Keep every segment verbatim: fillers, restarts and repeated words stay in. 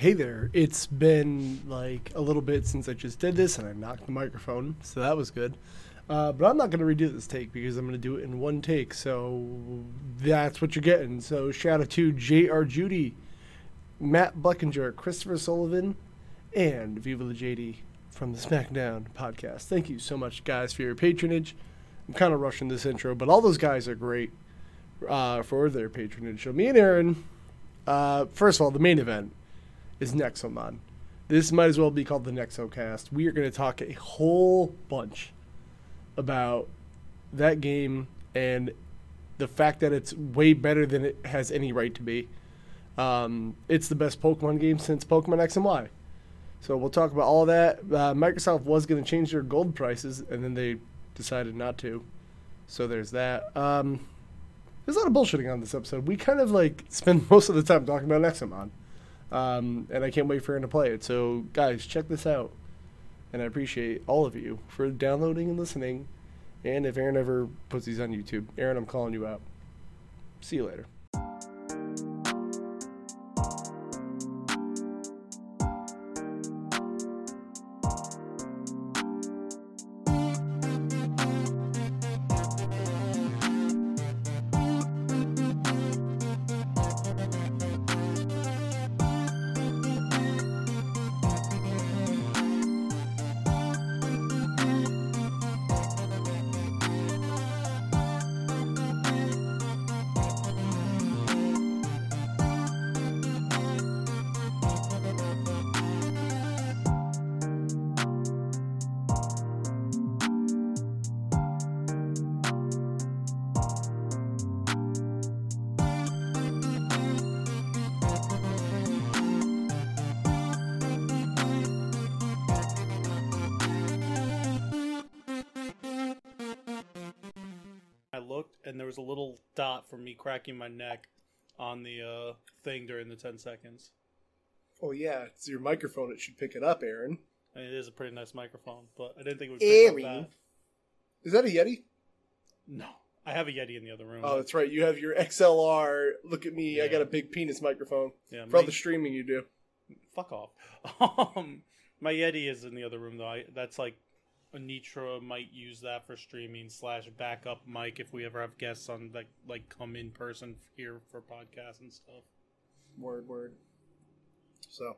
Hey there, it's been like a little bit since I just did this and I knocked the microphone, so that was good. Uh, but I'm not going to redo this take because I'm going to do it in one take, so that's what you're getting. So shout out to J R. Judy, Matt Buckinger, Christopher Sullivan, and Viva La J D from the SmackDown podcast. Thank you so much, guys, for your patronage. I'm kind of rushing this intro, but all those guys are great uh, for their patronage. So me and Aaron, uh, first of all, the main event is Nexomon. This might as well be called the Nexocast. We are going to talk a whole bunch about that game and the fact that it's way better than it has any right to be. Um, it's the best Pokemon game since Pokemon X and Y. So we'll talk about all that. Uh, Microsoft was going to change their gold prices, and then they decided not to. So there's that. Um, there's a lot of bullshitting on this episode. We kind of like spend most of the time talking about Nexomon. Um, and I can't wait for him to play it. So, guys, check this out. And I appreciate all of you for downloading and listening. And if Aaron ever puts these on YouTube, Aaron, I'm calling you out. See you later. And there was a little dot from me cracking my neck on the uh, thing during the ten seconds. Oh, yeah. It's your microphone. It should pick it up, Aaron. I mean, it is a pretty nice microphone, but I didn't think it would pick Aaron. up that. Is that a Yeti? No. I have a Yeti in the other room. Oh, that's right. You have your X L R. Look at me. Yeah. I got a big penis microphone. Yeah, for my... all the streaming you do. Fuck off. um, my Yeti is in the other room, though. I, that's like... Anitra might use that for streaming slash backup mic if we ever have guests on that like come in person here for podcasts and stuff. Word, word. So,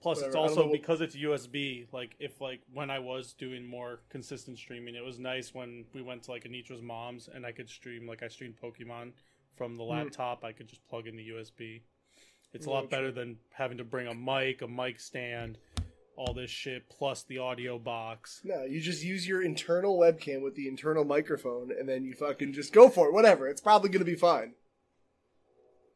plus whatever. It's also because it's U S B. Like if like when I was doing more consistent streaming, it was nice when we went to like Anitra's mom's and I could stream like I streamed Pokemon from the mm-hmm. laptop. I could just plug in the U S B. It's a lot better than having to bring a mic, a mic stand. All this shit, plus the audio box. No, you just use your internal webcam with the internal microphone, and then you fucking just go for it. Whatever, it's probably gonna be fine.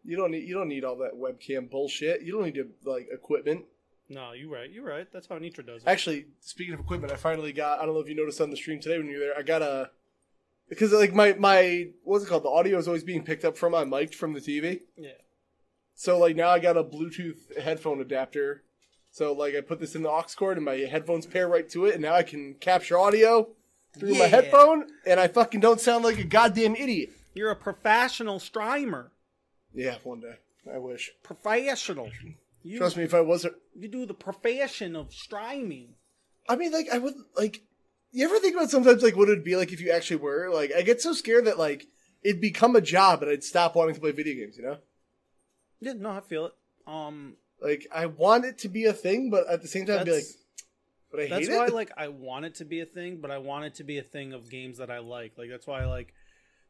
You don't need you don't need all that webcam bullshit. You don't need to, like equipment. No, you're right. You're right. That's how Anitra does it. Actually, speaking of equipment, I finally got. I don't know if you noticed on the stream today when you were there. I got a because like my my what's it called? The audio is always being picked up from my mic from the T V. Yeah. So like now I got a Bluetooth headphone adapter. So, like, I put this in the aux cord, and my headphones pair right to it, and now I can capture audio through yeah. my headphone, and I fucking don't sound like a goddamn idiot. You're a professional streamer. Yeah, one day. I wish. Professional. You, Trust me, if I wasn't... You do the profession of streaming. I mean, like, I would, like... You ever think about sometimes, like, what it would be like if you actually were? Like, I get so scared that, like, it'd become a job, and I'd stop wanting to play video games, you know? Yeah, no, I feel it. Um... Like, I want it to be a thing, but at the same time, I'd be like, but I hate it. That's why, like, I want it to be a thing, but I want it to be a thing of games that I like. Like, that's why, I like,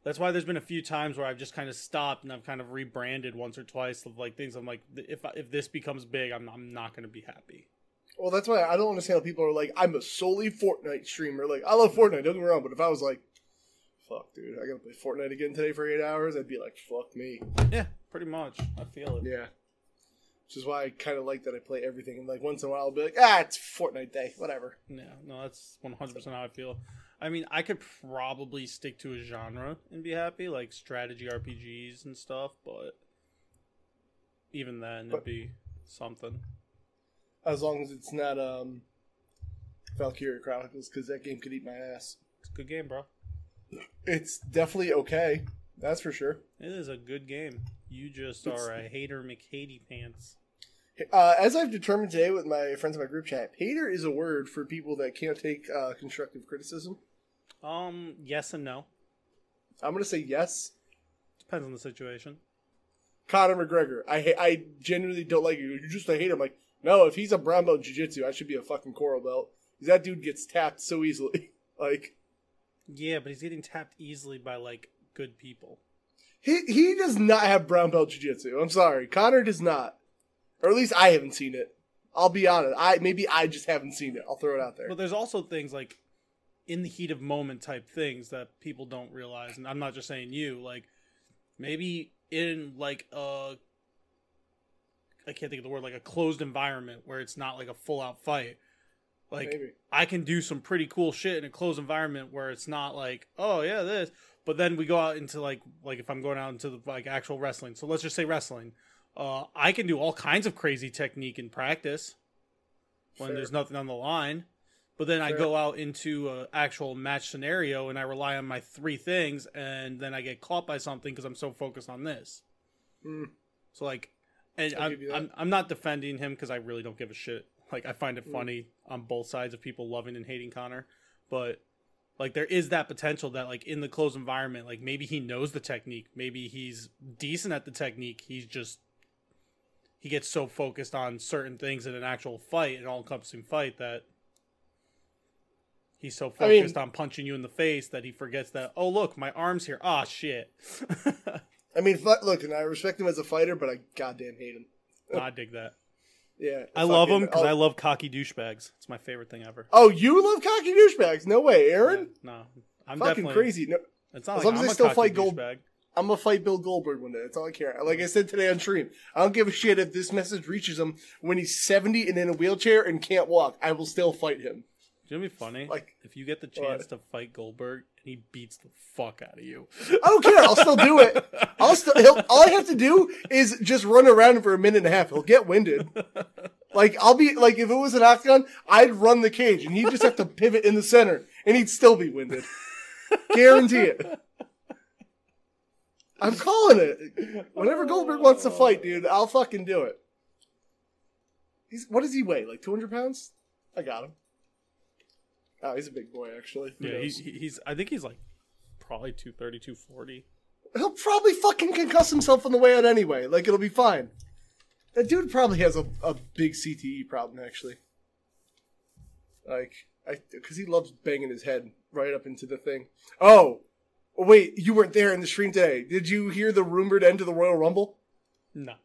that's why there's been a few times where I've just kind of stopped and I've kind of rebranded once or twice of, like, things. I'm like, if if this becomes big, I'm, I'm not going to be happy. Well, that's why I don't understand how people are like, I'm a solely Fortnite streamer. Like, I love Fortnite, don't get me wrong, but if I was like, fuck, dude, I got to play Fortnite again today for eight hours, I'd be like, fuck me. Yeah, pretty much. I feel it. Yeah. Which is why I kind of like that I play everything. And, like, once in a while I'll be like, ah, it's Fortnite day. Whatever. Yeah. No, that's one hundred percent how I feel. I mean, I could probably stick to a genre and be happy. Like, strategy R P Gs and stuff. But even then, but, it'd be something. As long as it's not um, Valkyria Chronicles, because that game could eat my ass. It's a good game, bro. It's definitely okay. That's for sure. It is a good game. You just it's, are a hater McHatey pants. Uh, as I've determined today with my friends in my group chat, hater is a word for people that can't take uh, constructive criticism. Um, yes and no. I'm going to say yes. Depends on the situation. Conor McGregor. I ha- I genuinely don't like you. You're just a hater. I'm like, no, if he's a brown belt in jiu-jitsu, I should be a fucking coral belt. Because that dude gets tapped so easily. Like, yeah, but he's getting tapped easily by, like, good people. He he does not have brown belt jiu-jitsu. I'm sorry. Conor does not. Or at least I haven't seen it. I'll be honest. I Maybe I just haven't seen it. I'll throw it out there. But there's also things like in the heat of moment type things that people don't realize. And I'm not just saying you. Like, maybe in like a... I can't think of the word. Like a closed environment where it's not like a full-out fight. Like, maybe. I can do some pretty cool shit in a closed environment where it's not like, oh, yeah, this. But then we go out into like, like if I'm going out into the like actual wrestling. So let's just say wrestling. Uh, I can do all kinds of crazy technique in practice when Fair. There's nothing on the line. But then Fair. I go out into an actual match scenario and I rely on my three things. And then I get caught by something because I'm so focused on this. Mm. So like, and I'm, I'm, I'm not defending him because I really don't give a shit. Like, I find it funny mm. on both sides of people loving and hating Conor. But, like, there is that potential that, like, in the closed environment, like, maybe he knows the technique. Maybe he's decent at the technique. He's just, he gets so focused on certain things in an actual fight, an all-encompassing fight, that he's so focused I mean, on punching you in the face that he forgets that, oh, look, my arm's here. Ah, shit. I mean, look, and I respect him as a fighter, but I goddamn hate him. I dig that. Yeah, I love them because I love cocky douchebags. It's my favorite thing ever. Oh, you love cocky douchebags? No way, Aaron. Yeah, no, I'm fucking crazy. No, it's not as like long I'm as I still fight Goldberg, I'm gonna fight Bill Goldberg one day. That's all I care. Like I said today on stream, I don't give a shit if this message reaches him when he's seventy and in a wheelchair and can't walk. I will still fight him. It's gonna be funny. Like, if you get the chance what? to fight Goldberg and he beats the fuck out of you, I don't care. I'll still do it. I'll still. He'll, all I have to do is just run around for a minute and a half. He'll get winded. Like I'll be like, if it was an octagon, I'd run the cage and he'd just have to pivot in the center and he'd still be winded. Guarantee it. I'm calling it. Whenever Goldberg wants to fight, dude, I'll fucking do it. He's what does he weigh? Like two hundred pounds? I got him. Oh, he's a big boy, actually. Who yeah, knows? he's he's. I think he's like probably two thirty, two forty. He'll probably fucking concuss himself on the way out anyway. Like, it'll be fine. That dude probably has a, a big C T E problem, actually. Like, I because he loves banging his head right up into the thing. Oh, wait, you weren't there in the stream today. Did you hear the rumored end of the Royal Rumble? No.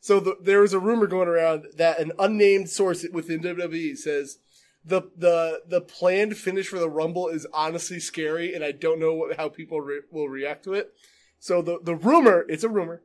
So the, there was a rumor going around that an unnamed source within W W E says... The the the planned finish for the Rumble is honestly scary, and I don't know what, how people re- will react to it. So the, the rumor, it's a rumor.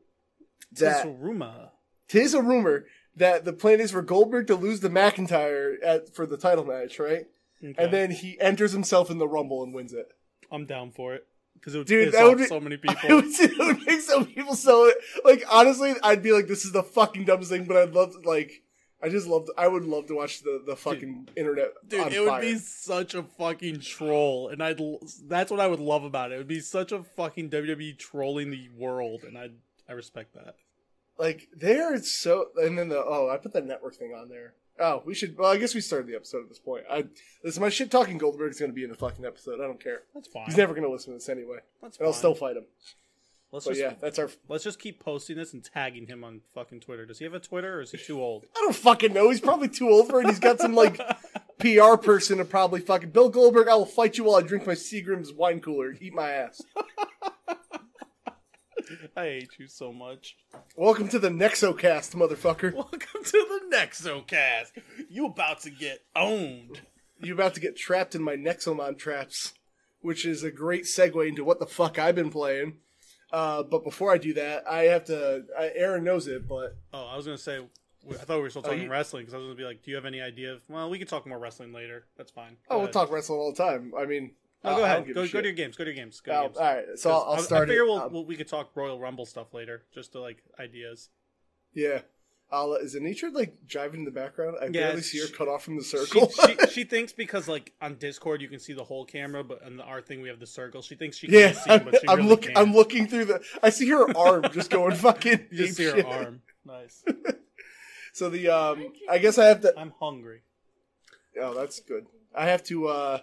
That, it's a rumor. It is a rumor that the plan is for Goldberg to lose the McIntyre at, for the title match, right? Okay. And then he enters himself in the Rumble and wins it. I'm down for it. Because it would Dude, piss off would be, so many people. It would, it would make so many people so... Like, honestly, I'd be like, this is the fucking dumbest thing, but I'd love to, like... I just love. I would love to watch the, the fucking dude, internet. Dude, on it fire. Would be such a fucking troll, and I'd. That's what I would love about it. It would be such a fucking W W E trolling the world, and I I respect that. Like there, it's so. And then the oh, I put that network thing on there. Oh, we should. Well, I guess we started the episode at this point. I this my shit talking Goldberg is going to be in the fucking episode. I don't care. That's fine. He's never going to listen to this anyway. That's fine. And I'll still fight him. Let's just, yeah, that's our... let's just keep posting this and tagging him on fucking Twitter. Does he have a Twitter or is he too old? I don't fucking know. He's probably too old for it. He's got some, like, P R person to probably fucking... Bill Goldberg, I will fight you while I drink my Seagram's wine cooler and eat my ass. I hate you so much. Welcome to the Nexocast, motherfucker. Welcome to the Nexocast. You about to get owned. You about to get trapped in my Nexomon traps, which is a great segue into what the fuck I've been playing. Uh, but before I do that, I have to. I, Aaron knows it, but oh, I was gonna say, I thought we were still talking oh, you, wrestling because I was gonna be like, do you have any idea? Of, well, we can talk more wrestling later. That's fine. Go oh, ahead. We'll talk wrestling all the time. I mean, no, uh, go ahead. Go, go to your games. Go to your games. Go to oh, games. All right. So I'll, I'll start. I, I figure it. We'll, um, we'll, we could talk Royal Rumble stuff later, just to like ideas. Yeah. I'll, is Anitra like driving in the background? I yeah, barely see her she, cut off from the circle. She, she, she thinks because like on Discord you can see the whole camera, but on the, our thing we have the circle. She thinks she yeah, can see, but she I'm really look, can't. I'm looking through the. I see her arm just going fucking. You just see her shit. Arm. Nice. So the um, I guess I have to. I'm hungry. Oh, that's good. I have to. Uh,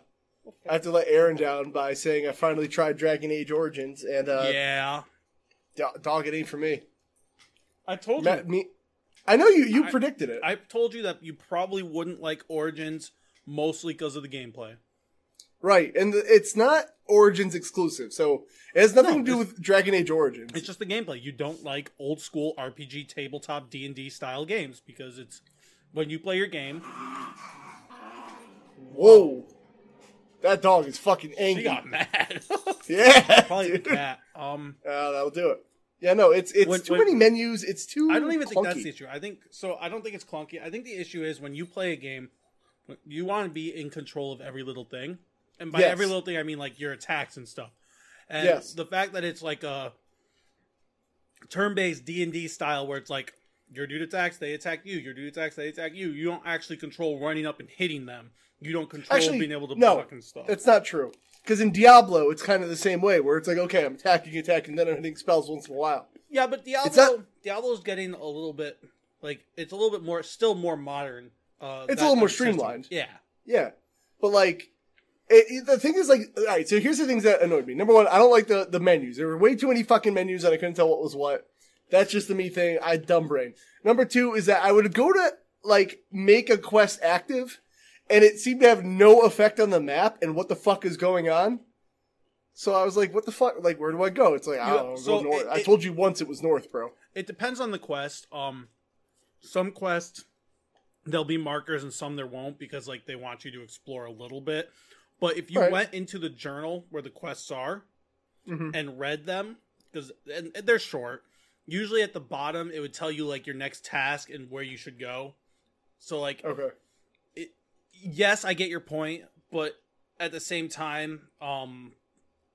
I have to let Aaron down by saying I finally tried Dragon Age Origins, and uh, yeah, dog, it ain't for me. I told Matt, you. Me, I know you. You I, predicted it. I told you that you probably wouldn't like Origins, mostly because of the gameplay. Right, and the, it's not Origins exclusive, so it has nothing no, to do with Dragon Age Origins. It's just the gameplay. You don't like old school R P G tabletop D and D style games because it's when you play your game. Whoa. That dog is fucking angry. She got mad. Yeah. Probably that. Um, uh, that'll do it. Yeah, no, it's it's when, too when, many menus. It's too I don't even clunky. think that's the issue. I think so. I don't think it's clunky. I think the issue is when you play a game, you want to be in control of every little thing. And by yes. every little thing, I mean like your attacks and stuff. And yes. the fact that it's like a turn-based D and D style where it's like your dude attacks, they attack you. Your dude attacks, they attack you. You don't actually control running up and hitting them. You don't control Actually, being able to no, block and stuff. That's not true. Because in Diablo, it's kind of the same way, where it's like, okay, I'm attacking, attacking, then I'm hitting spells once in a while. Yeah, but Diablo, not, Diablo's getting a little bit, like, it's a little bit more, still more modern. Uh, it's a little more streamlined. System. Yeah. Yeah. But, like, it, it, the thing is, like, all right, so here's the things that annoyed me. Number one, I don't like the, the menus. There were way too many fucking menus, and I couldn't tell what was what. That's just the me thing. I dumb brain. Number two is that I would go to, like, make a quest active, and it seemed to have no effect on the map and what the fuck is going on. So I was like, what the fuck? Like, where do I go? It's like, I don't know, so go north. It, I told you once it was north, bro. It depends on the quest. Um, some quests, there'll be markers and some there won't because, like, they want you to explore a little bit. But if you right. went into the journal where the quests are mm-hmm. and read them, because and they're short, usually at the bottom it would tell you, like, your next task and where you should go. So, like... Okay. Yes, I get your point, but at the same time, um,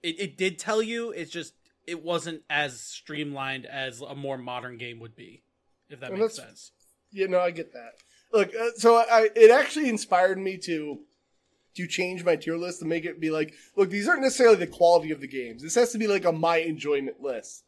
it, it did tell you, it's just, it wasn't as streamlined as a more modern game would be, if that and makes sense. Yeah, no, I get that. Look, uh, so I, it actually inspired me to to change my tier list and make it be like, look, these aren't necessarily the quality of the games. This has to be like a my enjoyment list,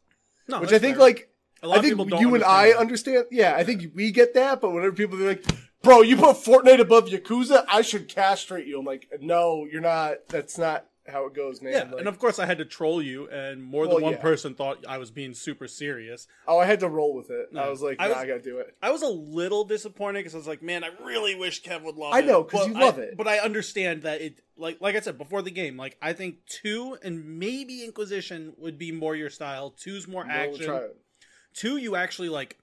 no, which I think fair. like, a lot I think of people don't you and I that. understand. Yeah, I think we get that, but whenever people are like... Bro, you put Fortnite above Yakuza, I should castrate you. I'm like, no, you're not. That's not how it goes, man. Yeah, like, and of course I had to troll you, and more well, than one yeah. person thought I was being super serious. Oh, I had to roll with it. No. I was like, nah, I, was, I gotta do it. I was a little disappointed, because I was like, man, I really wish Kev would love it. I know, because you love I, it. But I understand that it, like like I said, before the game, like I think two and maybe Inquisition would be more your style. Two's more no, action. We'll try it. Two, you actually, like,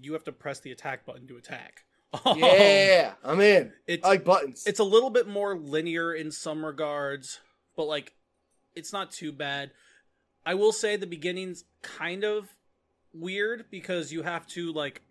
you have to press the attack button to attack. Yeah, I'm in. It's, I like buttons. It's a little bit more linear in some regards, but, like, it's not too bad. I will say the beginning's kind of weird because you have to, like,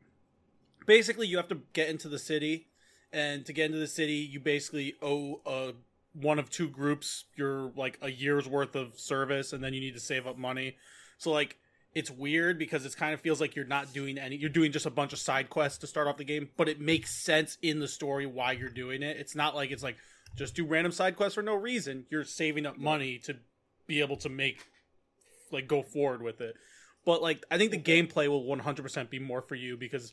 basically you have to get into the city, and to get into the city, you basically owe a, one of two groups your, like, a year's worth of service, and then you need to save up money. So, like, it's weird because it kind of feels like you're not doing any... You're doing just a bunch of side quests to start off the game, but it makes sense in the story why you're doing it. It's not like it's like, just do random side quests for no reason. You're saving up money to be able to make... Like, go forward with it. But, like, I think the gameplay will one hundred percent be more for you because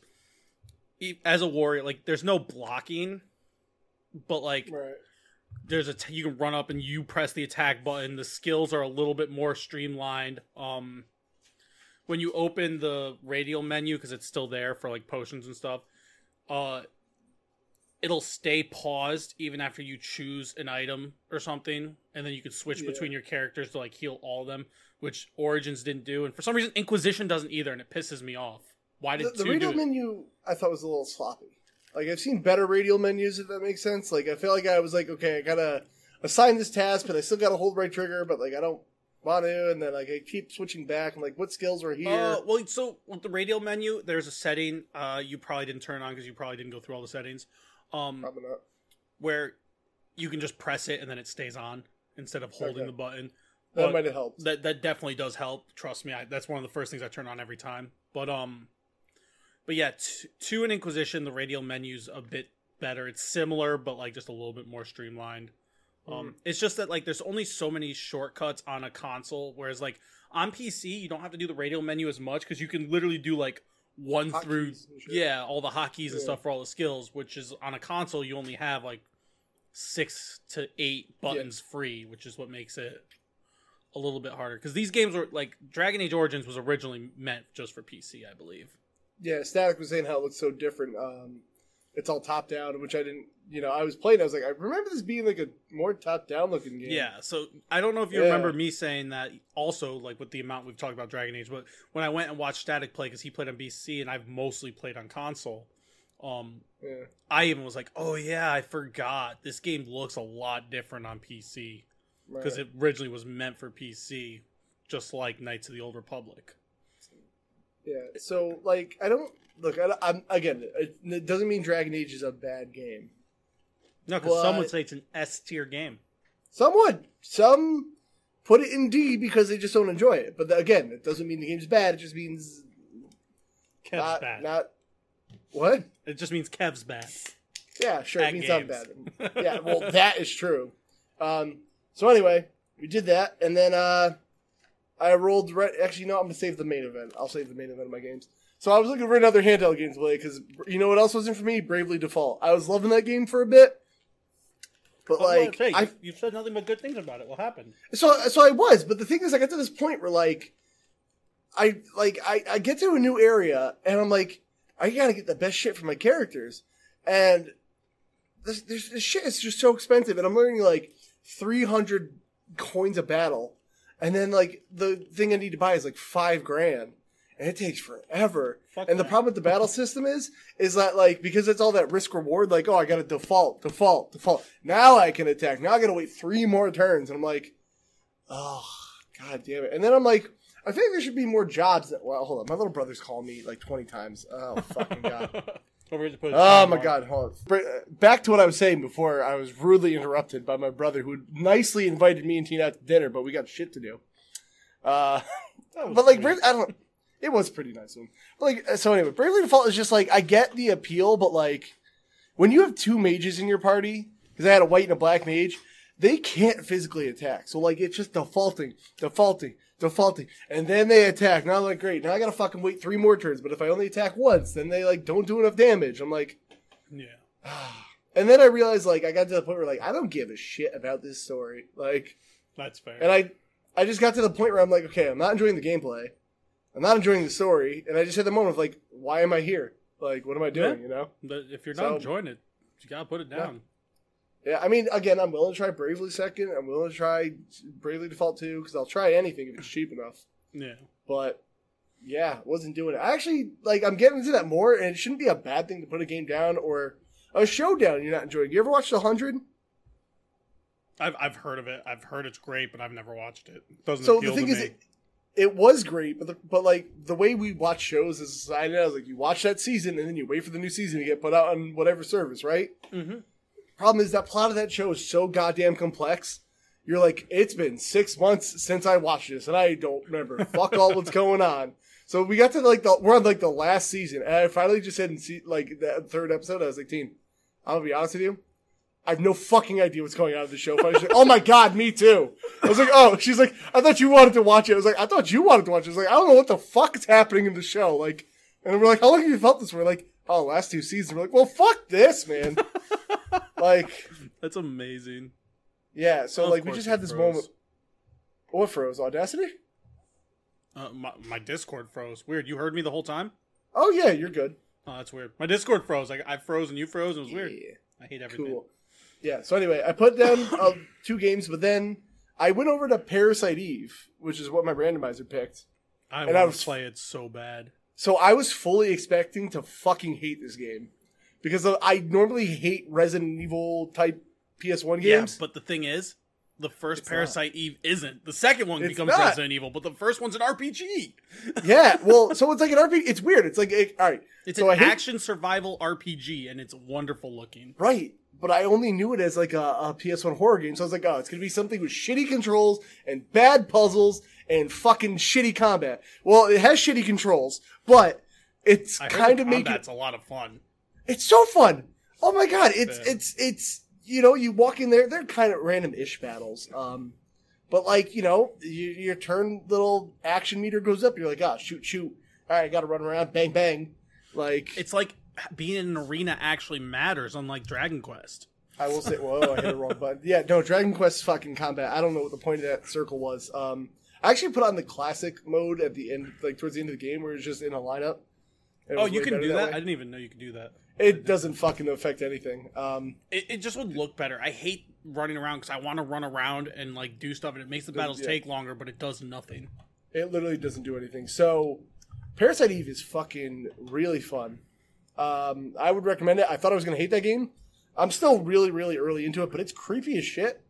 as a warrior, like, there's no blocking, but, like... Right. There's a... T- you can run up and you press the attack button. The skills are a little bit more streamlined. Um... When you open the radial menu, because it's still there for, like, potions and stuff, uh, it'll stay paused even after you choose an item or something, and then you can switch yeah. between your characters to, like, heal all of them, which Origins didn't do, and for some reason Inquisition doesn't either, and it pisses me off. Why did the, the radial menu? I thought was a little sloppy. Like, I've seen better radial menus, if that makes sense. Like, I feel like I was like, okay, I gotta assign this task, but I still gotta hold right trigger, but, like, I don't. Manu, and then, like, I keep switching back. I'm like, what skills are here? Uh, well, so, with the radial menu, there's a setting uh, you probably didn't turn on because you probably didn't go through all the settings. Um, probably not. Where you can just press it and then it stays on instead of holding okay. the button. That but might have helped. That, that definitely does help. Trust me. I, that's one of the first things I turn on every time. But, um, but yeah, t- to an Inquisition, the radial menu's a bit better. It's similar, but, like, just a little bit more streamlined. Um, it's just that, like, there's only so many shortcuts on a console, whereas, like, on P C, you don't have to do the radial menu as much, because you can literally do, like, one hotkeys through yeah, all the hotkeys yeah. and stuff for all the skills, which is on a console you only have like six to eight buttons yeah. free, which is what makes it a little bit harder. Because these games were like Dragon Age Origins was originally meant just for P C, I believe. Yeah, Static was saying how it looks so different. Um, it's all top down, which I didn't. You know, I was playing. I was like, I remember this being like a more top down looking game. Yeah. So I don't know if you yeah. remember me saying that. Also, like with the amount we've talked about Dragon Age, but when I went and watched Static play because he played on P C and I've mostly played on console, um, yeah. I even was like, oh yeah, I forgot this game looks a lot different on P C because right. it originally was meant for P C, just like Knights of the Old Republic. Yeah, so, like, I don't... Look, I, I'm again, it, it doesn't mean Dragon Age is a bad game. No, because some would say it's an S-tier game. Some would. Some put it in D because they just don't enjoy it. But, the, again, it doesn't mean the game's bad. It just means... Kev's not, bad. Not, what? It just means Kev's bad. Yeah, sure, At it means games. I'm bad. Yeah, well, that is true. Um, so, anyway, we did that, and then... uh I rolled right... Actually, no, I'm going to save the main event. I'll save the main event of my games. So I was looking for another handheld game to play, because you know what else wasn't for me? Bravely Default. I was loving that game for a bit, but, but like... Hey, I, you've said nothing but good things about it. What happened? So so I was, but the thing is, I got to this point where, like, I, like, I, I get to a new area, and I'm like, I got to get the best shit for my characters, and this, this, this shit is just so expensive, and I'm learning, like, three hundred coins a battle. And then, like, the thing I need to buy is, like, five grand. And it takes forever. Fuck and that. The problem with the battle system is, is that, like, because it's all that risk-reward, like, oh, I got to default, default, default. Now I can attack. Now I got to wait three more turns. And I'm like, oh, god damn it. And then I'm like, I think there should be more jobs. That, well, hold on. My little brother's called me, like, twenty times. Oh, fucking god. Oh, my god. Hold on. Back to what I was saying before I was rudely interrupted by my brother, who nicely invited me and Tina out to dinner, but we got shit to do. Uh, but, like, nice. I don't know. It was pretty nice. But like, so, anyway, Bravely Default is just, like, I get the appeal, but, like, when you have two mages in your party, because I had a white and a black mage, they can't physically attack. So, like, it's just defaulting, defaulting, defaulting. And then they attack. Now I'm like, great. Now I got to fucking wait three more turns. But if I only attack once, then they, like, don't do enough damage. I'm like... Yeah. Ah. And then I realized, like, I got to the point where, like, I don't give a shit about this story. Like... That's fair. And I I just got to the point where I'm like, okay, I'm not enjoying the gameplay. I'm not enjoying the story. And I just had the moment of, like, why am I here? Like, what am I doing, yeah. you know? But if you're not so, enjoying it, you got to put it down. Yeah. Yeah, I mean, again, I'm willing to try Bravely Second. I'm willing to try Bravely Default two because I'll try anything if it's cheap enough. Yeah. But, yeah, wasn't doing it. I actually, like, I'm getting into that more, and it shouldn't be a bad thing to put a game down or a showdown you're not enjoying. You ever watched The Hundred? I've I've heard of it. I've heard it's great, but I've never watched it. It doesn't so appeal the thing to is, me. It, it was great, but, the, but, like, the way we watch shows as a society now is, like, you watch that season, and then you wait for the new season to get put out on whatever service, right? Mm-hmm. Problem is that plot of that show is so goddamn complex. You're like, it's been six months since I watched this, and I don't remember fuck all what's going on. So we got to like the we're on like the last season, and I finally just said in see, like the third episode, I was like, "Team, I'm gonna be honest with you, I have no fucking idea what's going on in the show." She's like, "Oh my god, me too." I was like, "Oh," she's like, "I thought you wanted to watch it." I was like, "I thought you wanted to watch it." I was like, "I don't know what the fuck is happening in the show." Like, and we're like, "How long have you felt this?" We're like, "Oh, last two seasons." We're like, "Well, fuck this, man." Like that's amazing. Yeah, so of like we just had this froze. moment. What froze? Audacity? Uh, my my Discord froze. Weird. You heard me the whole time? Oh yeah, you're good. Oh, that's weird. My Discord froze. Like I froze and you froze. It was yeah. weird. I hate everything. Cool. Yeah. So anyway, I put down uh, two games, but then I went over to Parasite Eve, which is what my randomizer picked. I and I was play it so bad. So I was fully expecting to fucking hate this game. Because I normally hate Resident Evil type P S one games. Yeah, but the thing is, the first it's Parasite not. Eve isn't. The second one it's becomes not. Resident Evil, but the first one's an R P G. Yeah, well, so it's like an R P G. It's weird. It's like, it, all right. It's so an hate, action survival R P G, and it's wonderful looking. Right, but I only knew it as like a, a P S one horror game, so I was like, oh, it's going to be something with shitty controls and bad puzzles and fucking shitty combat. Well, it has shitty controls, but it's kind of making... combat's a lot of fun. It's so fun. Oh my god, it's yeah. it's it's you know, you walk in there, they're kind of random-ish battles. Um but like, you know, you, your turn little action meter goes up. You're like, "Ah, oh, shoot shoot all right, I got to run around, bang, bang. Like it's like being in an arena actually matters, unlike Dragon Quest. I will say, whoa, I hit the wrong button. Yeah, no, Dragon Quest fucking combat. I don't know what the point of that circle was. Um, I actually put on the classic mode at the end, like towards the end of the game, where it's just in a lineup. Oh, you can do that? that I didn't even know you could do that. It doesn't fucking affect anything. Um, it, it just would look better. I hate running around because I want to run around and like do stuff, and it makes the battles yeah. take longer, but it does nothing. It literally doesn't do anything. So, Parasite Eve is fucking really fun. Um, I would recommend it. I thought I was going to hate that game. I'm still really, really early into it, but it's creepy as shit.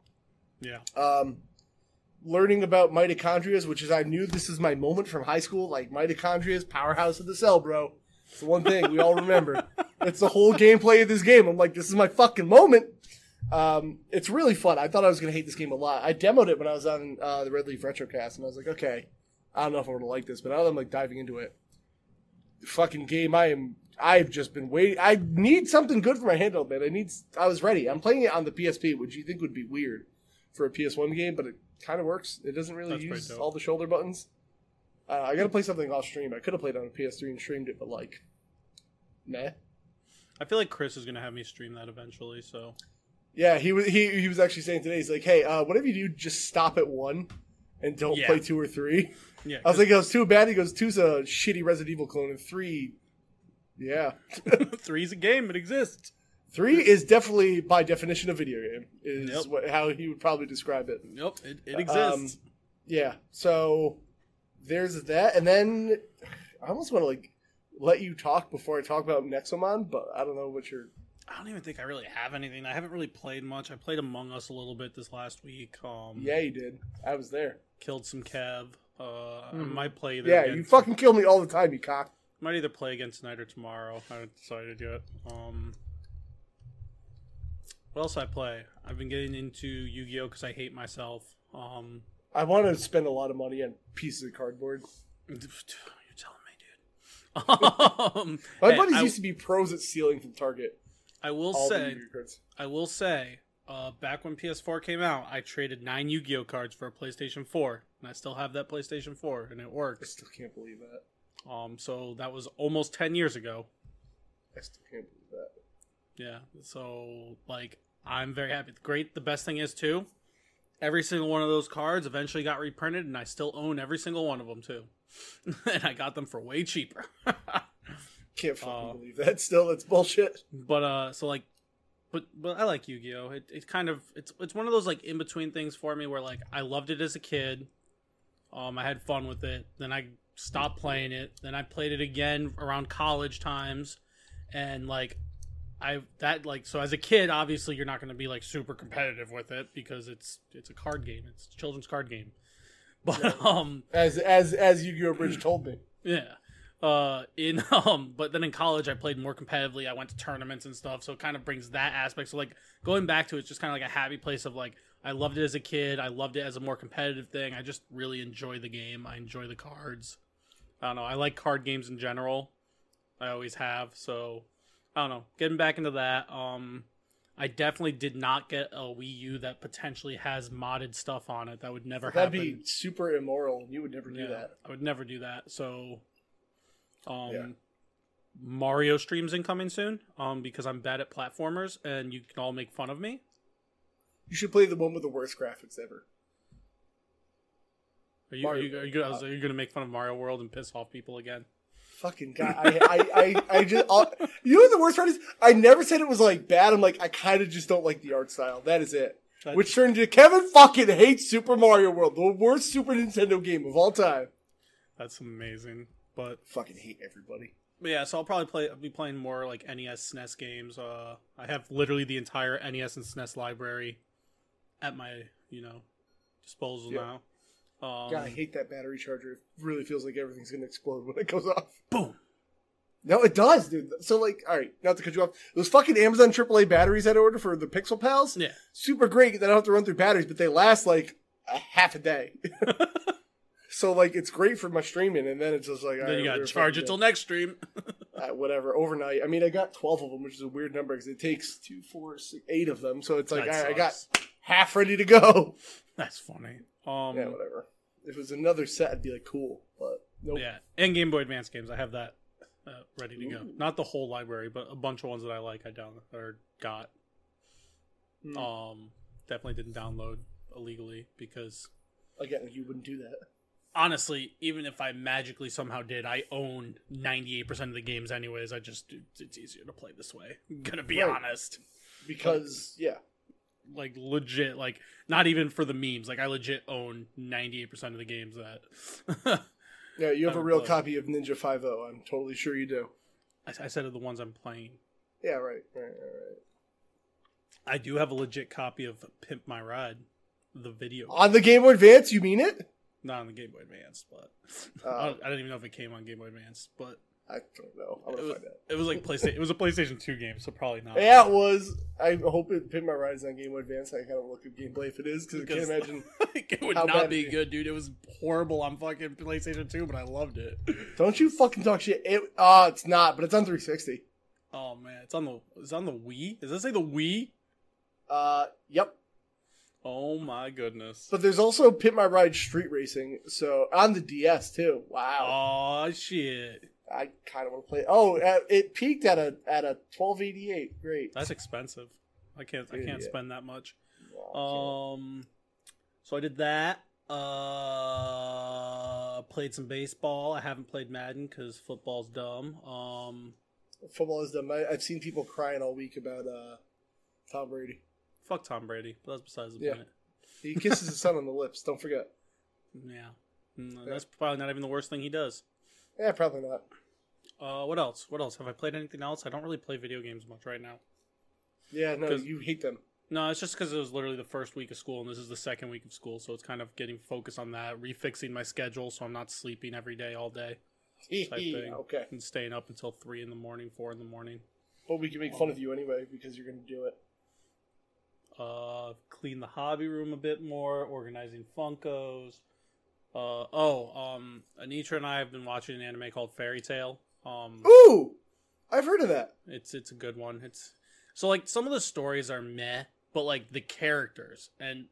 Yeah. Um, learning about mitochondria, which is, I knew this is my moment from high school. Like, mitochondria, powerhouse of the cell, bro. It's the one thing we all remember. It's the whole gameplay of this game. I'm like, this is my fucking moment. Um, it's really fun. I thought I was going to hate this game a lot. I demoed it when I was on uh, the Red Leaf Retrocast, and I was like, okay, I don't know if I'm going to like this, but now that I'm like diving into it, the fucking game, I am... I've just been waiting. I need something good for my handheld, man. I need. I was ready. I'm playing it on the P S P, which you think would be weird for a P S one game, but it kind of works. It doesn't really That's use all the shoulder buttons. Uh, I got to play something off stream. I could have played on a P S three and streamed it, but like, meh. I feel like Chris is going to have me stream that eventually, so. Yeah, he was he, he was actually saying today, he's like, hey, uh, whatever you do, just stop at one and don't yeah. play two or three. Yeah, I was like, it was too bad. He goes, two's a shitty Resident Evil clone, and three... Yeah. Three's a game. It exists. Three is definitely, by definition, a video game, is yep. what, how he would probably describe it. Nope, yep, it, it exists. Um, yeah, so there's that. And then I almost want to like let you talk before I talk about Nexomon, but I don't know what you're... I don't even think I really have anything. I haven't really played much. I played Among Us a little bit this last week. Um, yeah, you did. I was there. Killed some Kev. Uh, mm. I might play there. Yeah, again. You fucking kill me all the time, you cock. Might either play again tonight or tomorrow. I haven't decided yet. Um, what else I play? I've been getting into Yu-Gi-Oh! Because I hate myself. Um, I want to spend a lot of money on pieces of cardboard. You're telling me, dude. um, My buddies I, used to be pros at stealing from Target. I will All say, I will say, uh, back when P S four came out, I traded nine Yu-Gi-Oh! Cards for a PlayStation four. And I still have that PlayStation four, and it works. I still can't believe that. Um, so that was almost ten years ago. I still can't believe that. Yeah, so, like, I'm very happy. Great, the best thing is, too, every single one of those cards eventually got reprinted, and I still own every single one of them, too. And I got them for way cheaper. Can't fucking uh, believe that. Still, that's bullshit. But, uh, so, like, but, but I like Yu-Gi-Oh! It, it kind of, it's, it's one of those, like, in-between things for me where, like, I loved it as a kid. Um, I had fun with it. Then I... Stop playing it. Then I played it again around college times, and like I that like so as a kid, obviously you're not going to be like super competitive with it because it's it's a card game. It's a children's card game. But yeah. um, as as as Yu-Gi-Oh! Bridge told me, yeah. Uh, in um, but then in college I played more competitively. I went to tournaments and stuff, so it kind of brings that aspect. So like going back to it, it's just kind of like a happy place of like I loved it as a kid. I loved it as a more competitive thing. I just really enjoy the game. I enjoy the cards. I don't know. I like card games in general. I always have. So, I don't know. Getting back into that. Um, I definitely did not get a Wii U that potentially has modded stuff on it. That would never That'd happen. That'd be super immoral. You would never do yeah, that. I would never do that. So, um, yeah. Mario streams incoming soon um, because I'm bad at platformers and you can all make fun of me. You should play the one with the worst graphics ever. Are you, are you, are you, are you going to make fun of Mario World and piss off people again? Fucking God. I I, I, I just, I'll, you know what the worst part is? I never said it was, like, bad. I'm like, I kind of just don't like the art style. That is it. That's... Which turned into Kevin fucking hates Super Mario World, the worst Super Nintendo game of all time. That's amazing. But fucking hate everybody. But yeah, so I'll probably play. I'll be playing more, like, N E S, S N E S games. Uh, I have literally the entire N E S and S N E S library at my, you know, disposal yeah. now. Um, God, I hate that battery charger. It really feels like everything's going to explode when it goes off. Boom. No, it does, dude. So, like, all right, not to cut you off. Those fucking Amazon triple A batteries that I ordered for the Pixel Pals, yeah, super great. They don't have to run through batteries, but they last, like, a half a day. So, like, it's great for my streaming, and then it's just like... Then right, you got to charge it till next stream. uh, whatever, overnight. I mean, I got twelve of them, which is a weird number, because it takes two, four, six, eight of them. So, it's like, all right, I got half ready to go. That's funny. Um, yeah, whatever. If it was another set, I'd be like, cool, but Nope. Yeah, and Game Boy Advance games. I have that uh, ready to Ooh. go. Not the whole library, but a bunch of ones that I like. I down or got. Mm. Um, definitely didn't download illegally because again, you wouldn't do that. Honestly, even if I magically somehow did, I own ninety-eight percent of the games anyways. I just, it's easier to play this way. I'm gonna be right. honest. Because, like, yeah. Like, legit, like, not even for the memes. Like, I legit own ninety-eight percent of the games that... yeah, you have a real play. copy of Ninja five oh. I'm totally sure you do. I, I said of the ones I'm playing. Yeah, right, right, right, right. I do have a legit copy of Pimp My Ride, the video. On the Game Boy Advance, you mean it? Not on the Game Boy Advance, but uh, I don't even know if it came on Game Boy Advance, but I don't know. I'll find out. It was like PlayStation. It was a PlayStation two game, so probably not. Yeah, it was. I hope it Pin My Ride is on Game Boy Advance. I kind of look at gameplay if it is because I can't imagine. Like, it would not be good, dude. It was horrible on fucking PlayStation two, but I loved it. Don't you fucking talk shit. It, uh, it's not, but it's on three sixty. Oh man, it's on the it's on the Wii. Does that say the Wii? Uh, yep. Oh my goodness. But there's also Pit My Ride Street Racing, so on the D S too. Wow. Oh shit. I kind of want to play. Oh, it peaked at a at a twelve eighty-eight. Great. That's expensive. I can't I can't spend that much. Wow. Um so I did that. Uh played some baseball. I haven't played Madden cuz football's dumb. Um football is dumb. I, I've seen people crying all week about uh Tom Brady. Fuck Tom Brady, but that's besides the yeah. point. He kisses his son on the lips, don't forget. Yeah. No, that's yeah. probably not even the worst thing he does. Yeah, probably not. Uh, what else? What else? Have I played anything else? I don't really play video games much right now. Yeah, no, you hate them. No, it's just because it was literally the first week of school, and this is the second week of school, so it's kind of getting focused on that, refixing my schedule so I'm not sleeping every day, all day. Type thing. Okay. And staying up until three in the morning, four in the morning. But we can make fun of you anyway, because you're going to do it. Uh, clean the hobby room a bit more, organizing Funkos. Uh, oh, um, Anitra and I have been watching an anime called Fairy Tail. Um, Ooh! I've heard of that. It's it's a good one. It's so, like, some of the stories are meh, but, like, the characters. And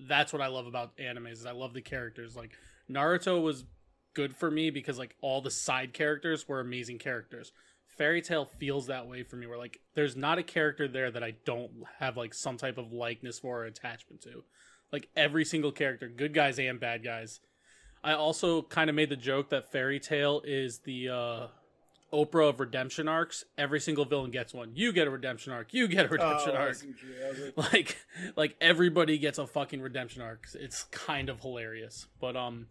that's what I love about animes, is I love the characters. Like, Naruto was good for me because, like, all the side characters were amazing characters. Fairy Tail feels that way for me, where, like, there's not a character there that I don't have, like, some type of likeness for or attachment to. Like, every single character, good guys and bad guys. I also kind of made the joke that Fairy Tail is the uh, Oprah of redemption arcs. Every single villain gets one. You get a redemption arc. You get a redemption oh, arc. Like... like, like everybody gets a fucking redemption arc. It's kind of hilarious, but um.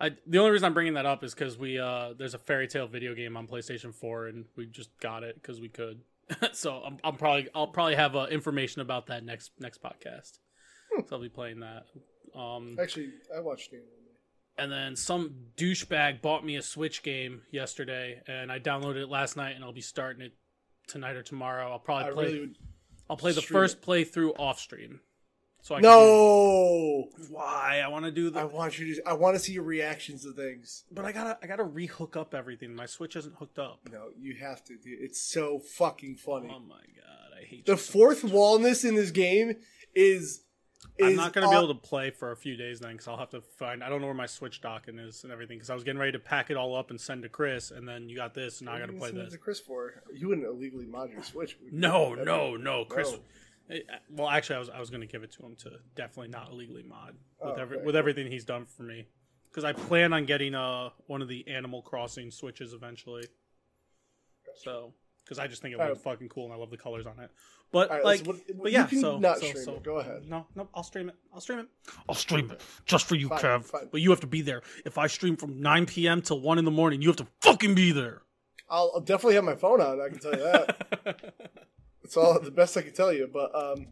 I, the only reason I'm bringing that up is because we uh, there's a Fairy Tail video game on PlayStation four, and we just got it because we could. So I'm, I'm probably I'll probably have uh, information about that next next podcast. Hmm. So I'll be playing that. Um, Actually, I watched it. And then some douchebag bought me a Switch game yesterday, and I downloaded it last night, and I'll be starting it tonight or tomorrow. I'll probably I play. Really I'll play the first it. playthrough off stream. So I no, can, why? I want to do the. I want you to. I want to see your reactions to things. But I gotta. I gotta rehook up everything. My Switch isn't hooked up. No, you have to. Dude. It's so fucking funny. Oh my god, I hate the you so fourth much. wallness in this game is. is I'm not gonna on... be able to play for a few days then because I'll have to find. I don't know where my Switch docking is and everything because I was getting ready to pack it all up and send to Chris, and then you got this, and what now I gotta play send this. To Chris for you wouldn't illegally mod your Switch. You? No, no, no, Chris. No. Well, actually, I was I was going to give it to him to definitely not illegally mod with oh, every, okay. with everything he's done for me, because I plan on getting uh one of the Animal Crossing Switches eventually. So, because I just think it would be right. fucking cool and I love the colors on it. But right, like, so what, but yeah, so not so, stream so, it. Go ahead. No, no, I'll stream it. I'll stream it. I'll stream it just for you, fine, Kev. Fine. But you have to be there. If I stream from nine p.m. till one in the morning, you have to fucking be there. I'll, I'll definitely have my phone on. I can tell you that. It's all the best I can tell you, but um,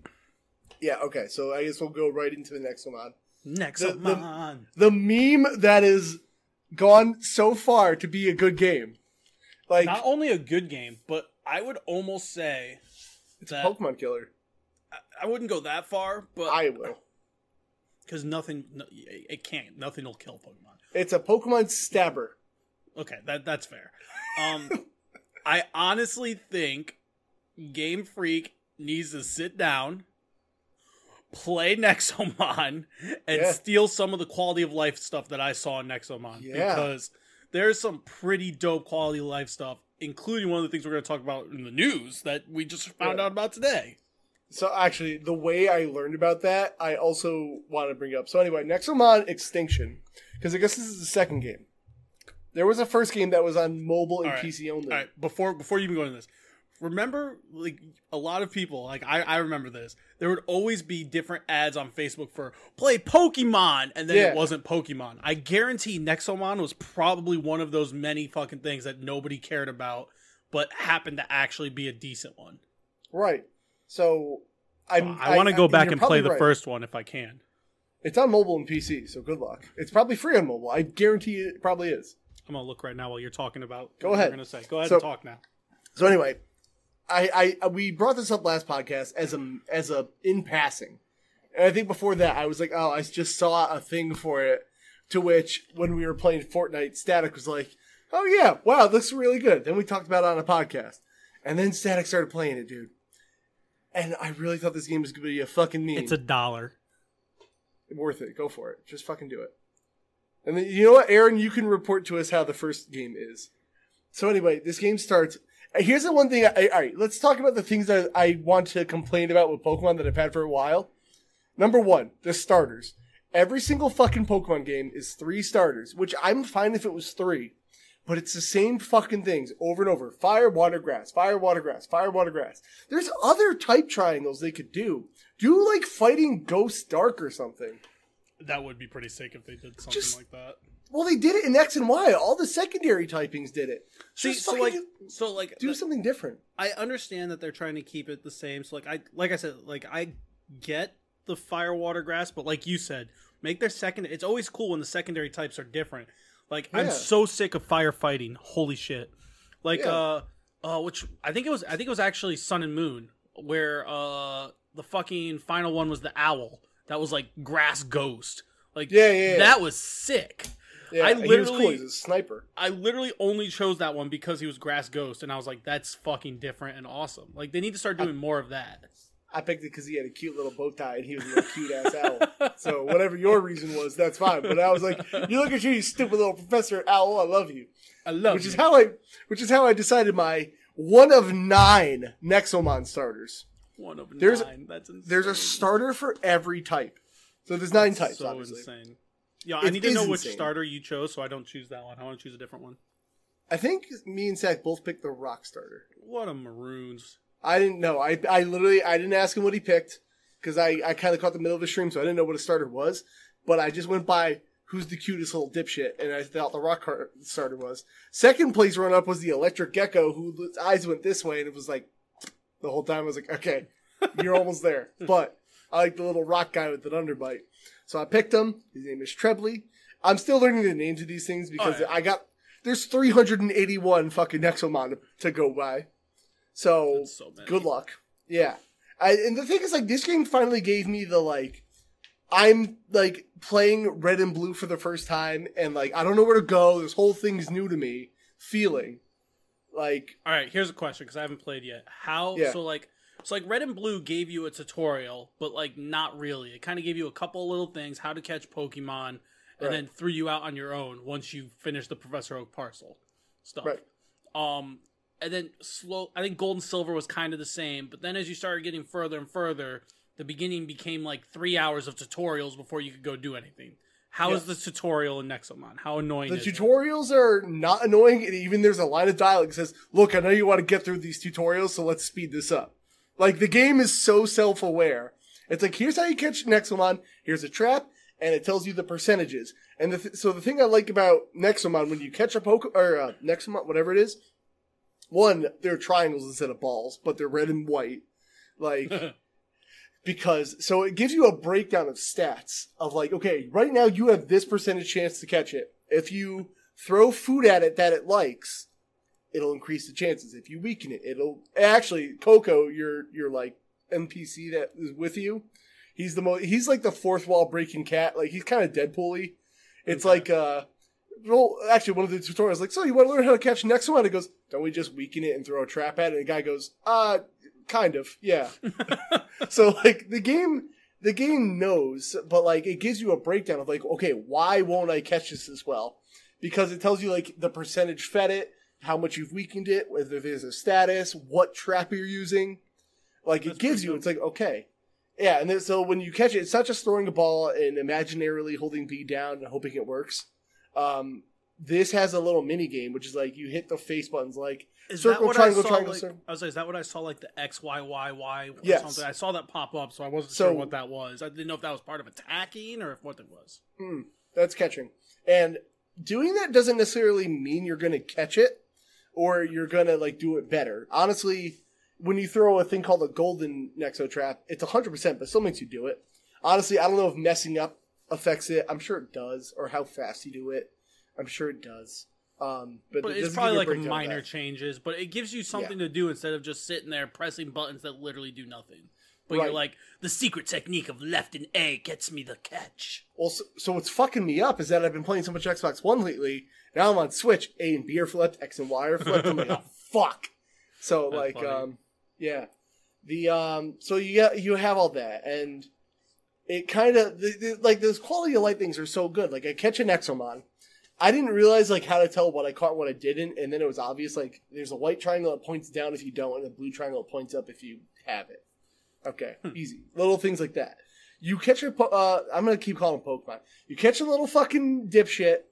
yeah, okay. So I guess we'll go right into the Nexomon. Nexomon, the, the, the meme that has gone so far to be a good game. Like, not only a good game, but I would almost say it's that a Pokemon killer. I, I wouldn't go that far, but I will, because nothing no, it can't. Nothing will kill Pokemon. It's a Pokemon stabber. Okay, that that's fair. Um, I honestly think Game Freak needs to sit down, play Nexomon and yeah. steal some of the quality of life stuff that I saw in Nexomon. Yeah. Because there's some pretty dope quality of life stuff, including one of the things we're going to talk about in the news that we just found yeah. out about today. So actually, the way I learned about that, I also want to bring up. So anyway, Nexomon Extinction, because I guess this is the second game. There was a first game that was on mobile and right. P C only. All right, before before you even go into this, remember, like, a lot of people, like, I, I remember this, there would always be different ads on Facebook for, play Pokemon, and then yeah. it wasn't Pokemon. I guarantee Nexomon was probably one of those many fucking things that nobody cared about, but happened to actually be a decent one. Right. So, I'm, well, I want to go I, back and play the right. first one if I can. It's on mobile and P C, so good luck. It's probably free on mobile. I guarantee it probably is. I'm going to look right now while you're talking about go what ahead. You're going to say. Go ahead so, and talk now. So anyway, I, I we brought this up last podcast as a as a in passing, and I think before that I was like, oh, I just saw a thing for it. To which when we were playing Fortnite, Static was like, oh yeah, wow, this is really good. Then we talked about it on a podcast, and then Static started playing it, dude. And I really thought this game was going to be a fucking meme. It's a dollar, worth it. Go for it. Just fucking do it. And then you know what, Aaron, you can report to us how the first game is. So anyway, this game starts. Here's the one thing. I, all right, let's talk about the things that I want to complain about with Pokemon that I've had for a while. Number one, the starters. Every single fucking Pokemon game is three starters, which I'm fine if it was three, but it's the same fucking things over and over. Fire, water, grass, fire, water, grass, fire, water, grass. There's other type triangles they could do. Do like fighting Ghost Dark or something. That would be pretty sick if they did something Just- like that. Well, they did it in X and Y. All the secondary typings did it. See, so, like, do, so like, do the, something different. I understand that they're trying to keep it the same. So, like, I, like I said, like, I get the fire, water, grass, but like you said, make their second. It's always cool when the secondary types are different. Like, yeah. I'm so sick of firefighting. Holy shit! Like, yeah. uh, uh, which I think it was. I think it was actually Sun and Moon, where uh, the fucking final one was the owl that was like grass ghost. Like, yeah, yeah, yeah. That was sick. Yeah, I literally, he was cool. He's a sniper. I literally only chose that one because he was Grass Ghost, and I was like, that's fucking different and awesome. Like, they need to start doing I, more of that. I picked it because he had a cute little bow tie, and he was a little cute-ass owl. So whatever your reason was, that's fine. But I was like, you look at you, you stupid little professor owl, I love you. I love which you. Is how I, which is how I decided my one of nine Nexomon starters. One of there's, nine? That's insane. There's a starter for every type. So there's nine that's types, so obviously. Insane. Yeah, I it need to know which insane. starter you chose, so I don't choose that one. I want to choose a different one. I think me and Zach both picked the rock starter. What a maroons. I didn't know. I I literally, I didn't ask him what he picked, because I, I kind of caught the middle of the stream, so I didn't know what a starter was. But I just went by who's the cutest little dipshit, and I thought the rock starter was. Second place run-up was the electric gecko, whose eyes went this way, and it was like, the whole time I was like, okay, you're almost there. But I like the little rock guy with an underbite. So I picked him. His name is Trebly. I'm still learning the names of these things because oh, yeah. I got... There's three hundred eighty-one fucking Nexomon to go by. So, so good luck. Yeah. I, and the thing is, like, this game finally gave me the, like... I'm, like, playing Red and Blue for the first time. And, like, I don't know where to go. This whole thing's new to me. Feeling. Like... All right, here's a question because I haven't played yet. How... Yeah. So, like... So, like, Red and Blue gave you a tutorial, but, like, not really. It kind of gave you a couple little things, how to catch Pokemon, and right. then threw you out on your own once you finished the Professor Oak parcel stuff. Right. Um, and then, slow. I think Gold and Silver was kind of the same, but then as you started getting further and further, the beginning became, like, three hours of tutorials before you could go do anything. How yes. is the tutorial in Nexomon? How annoying the is it? The tutorials are not annoying, and even there's a line of dialogue that says, look, I know you want to get through these tutorials, so let's speed this up. Like, the game is so self-aware. It's like, here's how you catch Nexomon, here's a trap, and it tells you the percentages. And the th- so the thing I like about Nexomon, when you catch a Pokemon, or uh, Nexomon, whatever it is, one, they're triangles instead of balls, but they're red and white. Like, because, so it gives you a breakdown of stats of like, okay, right now you have this percentage chance to catch it. If you throw food at it that it likes... it'll increase the chances. If you weaken it, it'll... Actually, Coco, your, your like, N P C that is with you, he's the most... He's, like, the fourth wall-breaking cat. Like, he's kind of Deadpool-y. It's okay. like, uh... Well, actually, one of the tutorials, like, so you want to learn how to catch next one? It goes, don't we just weaken it and throw a trap at it? And the guy goes, uh, kind of, yeah. So, like, the game the game knows, but like it gives you a breakdown of like, okay, why won't I catch this as well? Because it tells you like the percentage fed it, how much you've weakened it, whether there's a status, what trap you're using. Like That's it gives you, cool. It's like, okay. Yeah, and then, so when you catch it, it's not just throwing a ball and imaginarily holding B down and hoping it works. Um, this has a little mini game, which is like you hit the face buttons, like is circle, triangle, saw, triangle, like, circle. I was like, is that what I saw? Like the X, Y, Y, Y. Yes. Something? I saw that pop up, so I wasn't so, sure what that was. I didn't know if that was part of attacking or if what it was. Mm, that's catching, and doing that doesn't necessarily mean you're going to catch it or you're going to like do it better. Honestly. When you throw a thing called a golden Nexo trap, it's one hundred percent, but still makes you do it. Honestly, I don't know if messing up affects it. I'm sure it does, or how fast you do it. I'm sure it does. Um, but but it it's probably like minor changes, but it gives you something yeah. to do instead of just sitting there pressing buttons that literally do nothing. But right. you're like, the secret technique of left and A gets me the catch. Well, so, so what's fucking me up is that I've been playing so much Xbox One lately. Now I'm on Switch. A and B are flipped. X and Y are flipped. I'm like, oh, fuck. So, That's like... funny. um. Yeah, the um. So you you have all that, and it kind of the, the, like those quality of life things are so good. Like I catch an Nexomon, I didn't realize like how to tell what I caught, what I didn't, and then it was obvious. Like there's a white triangle that points down if you don't, and a blue triangle that points up if you have it. Okay, hmm. easy little things like that. You catch a po- uh, I'm gonna keep calling Pokemon. You catch a little fucking dipshit,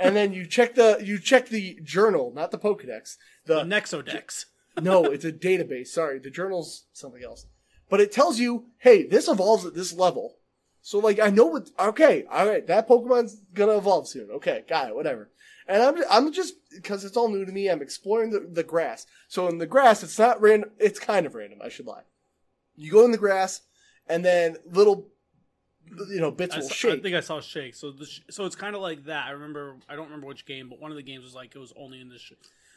and then you check the you check the journal, not the Pokedex, the, the Nexodex. J- no, it's a database. Sorry, the journal's something else. But it tells you, hey, this evolves at this level. So, like, I know what... Okay, all right, that Pokemon's going to evolve soon. Okay, got it, whatever. And I'm just... I'm just because it's all new to me, I'm exploring the, the grass. So, in the grass, it's not random... It's kind of random, I should lie. You go in the grass, and then little, you know, bits I will saw, shake. I think I saw shake. So, the sh- so it's kind of like that. I remember... I don't remember which game, but one of the games was, like, it was only in the... Sh-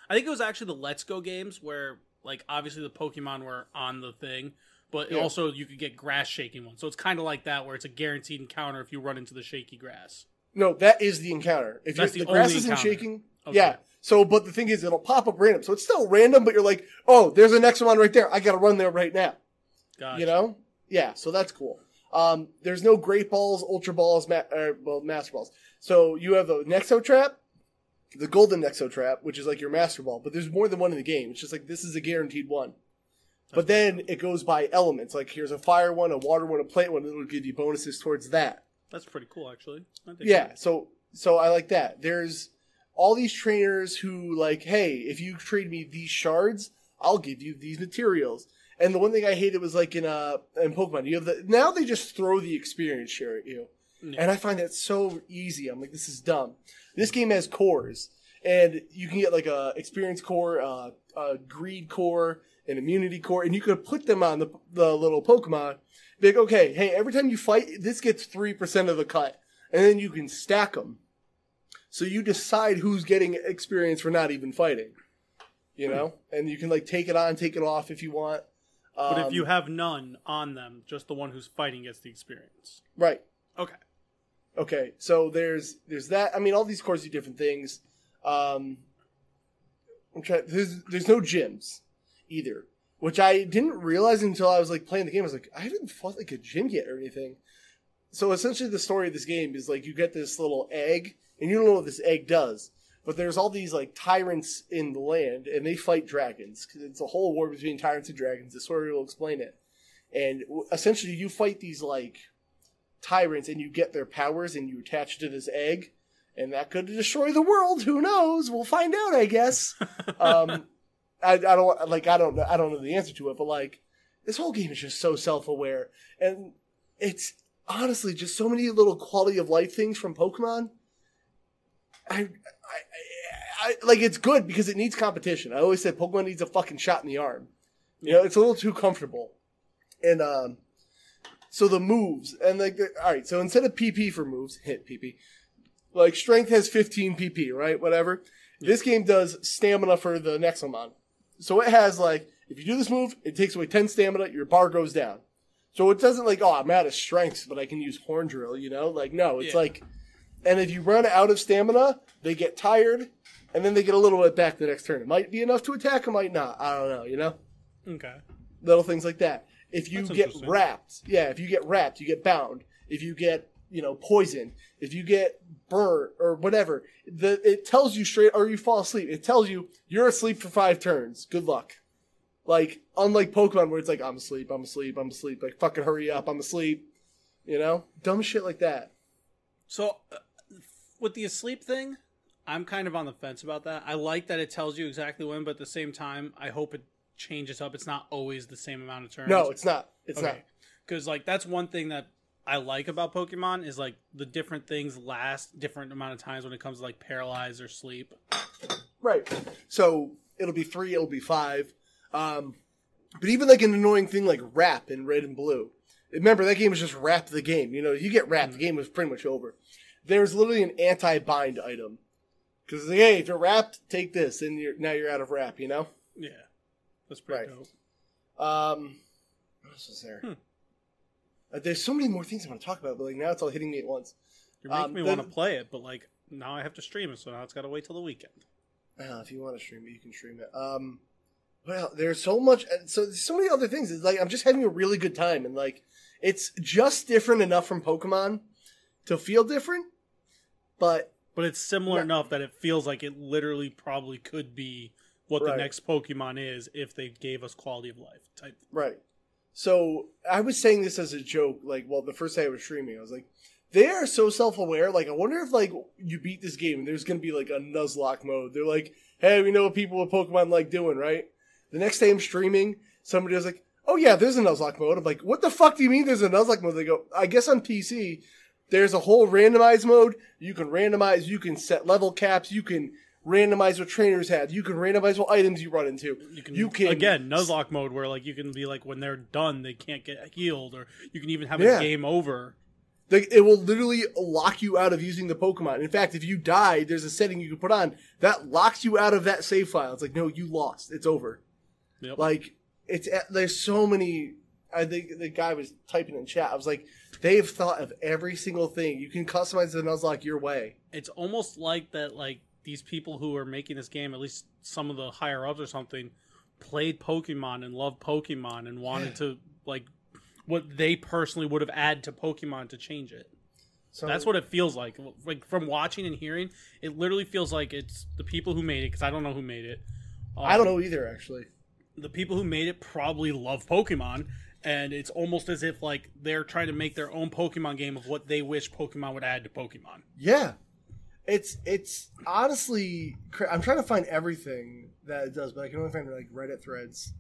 I think it was actually the Let's Go games where, like, obviously the Pokemon were on the thing, but yeah. also you could get grass shaking ones. So it's kind of like that where it's a guaranteed encounter if you run into the shaky grass. No, that is the encounter. If That's the, the grass only isn't encounter. Shaking, okay. yeah. So, but the thing is, it'll pop up random. So it's still random, but you're like, oh, there's a next one right there. I got to run there right now. Gotcha. You know? Yeah, so that's cool. Um, there's no Great Balls, Ultra Balls, ma- or, well, Master Balls. So you have the Nexo Trap. The golden Nexo Trap, which is like your Master Ball, but there's more than one in the game. It's just like, this is a guaranteed one. But then it goes by elements. Like, here's a fire one, a water one, a plant one, and it'll give you bonuses towards that. That's pretty cool, actually. I think yeah, so, so I like that. There's all these trainers who, like, hey, if you trade me these shards, I'll give you these materials. And the one thing I hated was, like, in uh, in Pokemon, you have the... Now they just throw the experience share at you. Yeah. And I find that so easy. I'm like, this is dumb. This game has cores, and you can get like a experience core, uh, a greed core, an immunity core, and you could put them on the, the little Pokemon. Be like, okay, hey, every time you fight, this gets three percent of the cut, and then you can stack them. So you decide who's getting experience for not even fighting, you know? Mm. And you can like take it on, take it off if you want. Um, but if you have none on them, just the one who's fighting gets the experience. Right. Okay. Okay, so there's there's that. I mean, all these cores do different things. Um, I'm trying. There's there's no gyms either, which I didn't realize until I was like playing the game. I was like, I haven't fought like a gym yet or anything. So essentially, the story of this game is like you get this little egg, and you don't know what this egg does. But there's all these like tyrants in the land, and they fight dragons because it's a whole war between tyrants and dragons. The story will explain it, and essentially you fight these like. Tyrants, and you get their powers, and you attach to this egg, and that could destroy the world. Who knows? We'll find out, I guess. um, I, I don't like. I don't know. I don't know the answer to it, but like, this whole game is just so self-aware, and it's honestly just so many little quality of life things from Pokemon. I, I, I, I like it's good because it needs competition. I always said Pokemon needs a fucking shot in the arm. You know, it's a little too comfortable, and um. So the moves, and like, all right, so instead of P P for moves, hit P P, like strength has fifteen P P, right? Whatever. Yeah. This game does stamina for the Nexomon. So it has like, if you do this move, it takes away ten stamina, your bar goes down. So it doesn't like, oh, I'm out of strengths, but I can use Horn Drill, you know? Like, no, it's yeah. like, and if you run out of stamina, they get tired, and then they get a little bit back the next turn. It might be enough to attack, it might not. I don't know, you know? Okay. little things like that. If you get wrapped, yeah, if you get wrapped, you get bound. If you get, you know, poisoned, if you get burnt or whatever, the, it tells you straight, or you fall asleep. It tells you you're asleep for five turns. Good luck. Like, unlike Pokemon where it's like, I'm asleep, I'm asleep, I'm asleep. Like, fucking hurry up, I'm asleep. You know? Dumb shit like that. So, uh, with the asleep thing, I'm kind of on the fence about that. I like that it tells you exactly when, but at the same time, I hope it changes up. It's not always the same amount of turns. No, it's not. It's okay. not. Because, like, that's one thing that I like about Pokemon is, like, the different things last different amount of times when it comes to, like, paralyze or sleep. Right. So, it'll be three, it'll be five. Um, but even like an annoying thing like Wrap in Red and Blue. Remember, that game was just Wrap the Game. You know, you get Wrapped, mm-hmm. the game was pretty much over. There's literally an anti-bind item. Because, like, hey, if you're wrapped, take this, and you're, now you're out of wrap, you know? Yeah. That's pretty right. dope. Um, what else is there? Hmm. Uh, there's so many more things I want to talk about, but like now it's all hitting me at once. You're making um, me want to play it, but like now I have to stream it, so now it's got to wait till the weekend. Uh, if you want to stream it, you can stream it. Um... Well, there's so much, so there's so many other things. It's like I'm just having a really good time, and like it's just different enough from Pokemon to feel different, but but it's similar not, enough that it feels like it literally probably could be what right. the next Pokemon is if they gave us quality of life type. Right. So I was saying this as a joke, like, well, the first day I was streaming, I was like, they are so self-aware. Like, I wonder if like you beat this game, and there's gonna be like a Nuzlocke mode. They're like, hey, we know what people with Pokemon like doing, right? The next day I'm streaming, somebody was like, oh yeah, there's a Nuzlocke mode. I'm like, what the fuck do you mean there's a Nuzlocke mode? They go, I guess on P C, there's a whole randomized mode. You can randomize, you can set level caps, you can randomize what trainers have, you can randomize what items you run into. You can, you can again, Nuzlocke mode where like you can be like, when they're done, they can't get healed, or you can even have yeah. a game over. Like, it will literally lock you out of using the Pokemon. In fact, if you die, there's a setting you can put on that locks you out of that save file. It's like, no, you lost. It's over. Yep. Like, it's there's so many. I think the guy was typing in chat. I was like, they've thought of every single thing. You can customize the Nuzlocke your way. It's almost like that. Like, these people who are making this game, at least some of the higher ups or something, played Pokemon and loved Pokemon and wanted yeah. to like what they personally would have added to Pokemon to change it. So that's what it feels like. Like, from watching and hearing, it literally feels like it's the people who made it. Because I don't know who made it. Um, I don't know either, actually. The people who made it probably love Pokemon, and it's almost as if like they're trying to make their own Pokemon game of what they wish Pokemon would add to Pokemon. Yeah. It's it's honestly, I'm trying to find everything that it does, but I can only find like Reddit threads.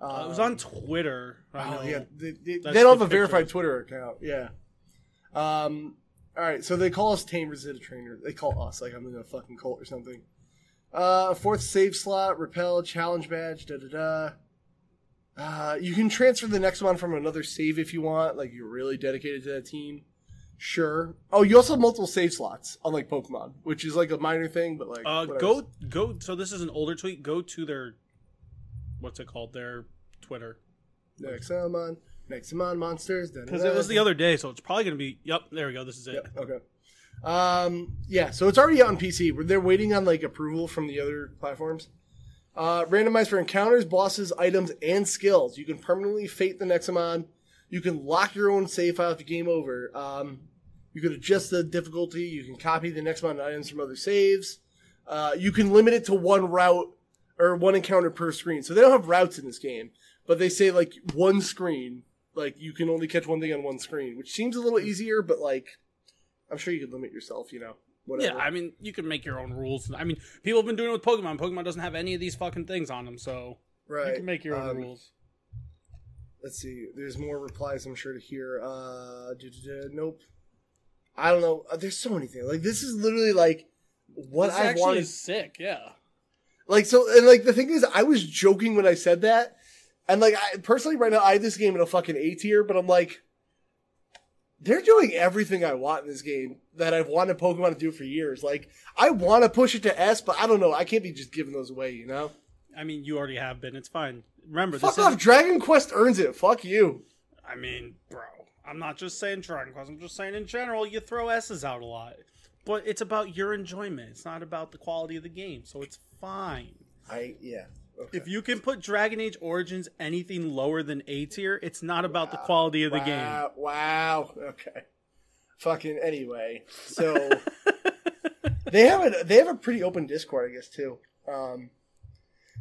Um, uh, it was on Twitter. I oh, know. Yeah. They, they, they don't have a verified Twitter account. Yeah. Um. All right. So they call us Tamers at a Trainer. They call us like I'm in a fucking cult or something. Uh, fourth save slot, repel, challenge badge, da da da. Uh, you can transfer the Nexomon from another save if you want, like you're really dedicated to that team. Sure. Oh, you also have multiple save slots, unlike Pokemon, which is like a minor thing, but like. Uh, go, go, so this is an older tweet. Go to their, what's it called? Their Twitter. Nexomon, Nexomon monsters, da da da. Because it was the other day, so it's probably going to be, yep, there we go, this is it. Yep, okay. Um, yeah, so it's already out on P C. They're waiting on, like, approval from the other platforms. Uh, randomized for encounters, bosses, items, and skills. You can permanently fate the Nexomon. You can lock your own save file if you game over. Um, you can adjust the difficulty. You can copy the Nexomon items from other saves. Uh, you can limit it to one route or one encounter per screen. So they don't have routes in this game, but they say, like, one screen. Like, you can only catch one thing on one screen, which seems a little easier, but, like... I'm sure you could limit yourself, you know, whatever. Yeah, I mean, you can make your own rules. I mean, people have been doing it with Pokemon. Pokemon doesn't have any of these fucking things on them, so right. you can make your own um, rules. Let's see. There's more replies, I'm sure, to hear. Uh, nope. I don't know. There's so many things. Like, this is literally, like, what this I wanted. This actually is sick, yeah. Like, so, and, like, the thing is, I was joking when I said that. And, like, I, personally, right now, I have this game in a fucking A tier, but I'm like... They're doing everything I want in this game that I've wanted Pokemon to do for years. Like, I want to push it to S, but I don't know. I can't be just giving those away, you know? I mean, you already have been. It's fine. Remember, Fuck this Fuck off. Is... Dragon Quest earns it. Fuck you. I mean, bro. I'm not just saying Dragon Quest. I'm just saying in general, you throw S's out a lot. But it's about your enjoyment. It's not about the quality of the game, so it's fine. I, yeah. Okay. If you can put Dragon Age Origins anything lower than A tier, it's not about wow. the quality of the wow. game. Wow. Okay. Fucking anyway. So they have a they have a pretty open Discord, I guess, too. Um,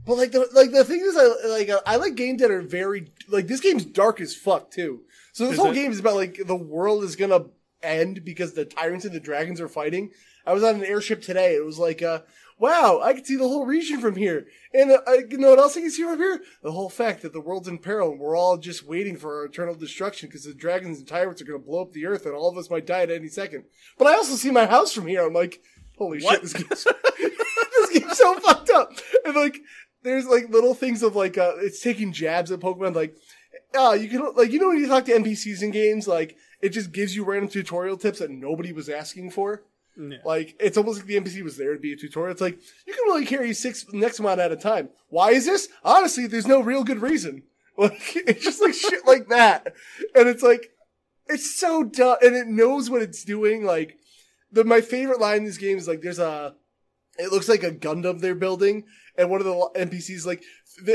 but like the like the thing is, I like I like games that are very like this game's dark as fuck too. So this is whole it? game is about like the world is gonna end because the tyrants and the dragons are fighting. I was on an airship today. It was like, uh, wow, I can see the whole region from here. And uh, you know what else I can see from here? The whole fact that the world's in peril and we're all just waiting for our eternal destruction because the dragons and tyrants are going to blow up the earth and all of us might die at any second. But I also see my house from here. I'm like, holy what? shit, this game's, this game's so fucked up. And like, there's like little things of like, uh, it's taking jabs at Pokemon. Like, uh, you can, like, you know, when you talk to N P Cs in games, like, it just gives you random tutorial tips that nobody was asking for. Yeah. Like, it's almost like the N P C was there to be a tutorial. It's like, you can really carry six Nexomon at a time. Why is this? Honestly, there's no real good reason. Like, it's just like shit like that. And it's like, it's so dumb. And it knows what it's doing. Like, the my favorite line in this game is like, there's a, it looks like a Gundam they're building. And one of the N P Cs like,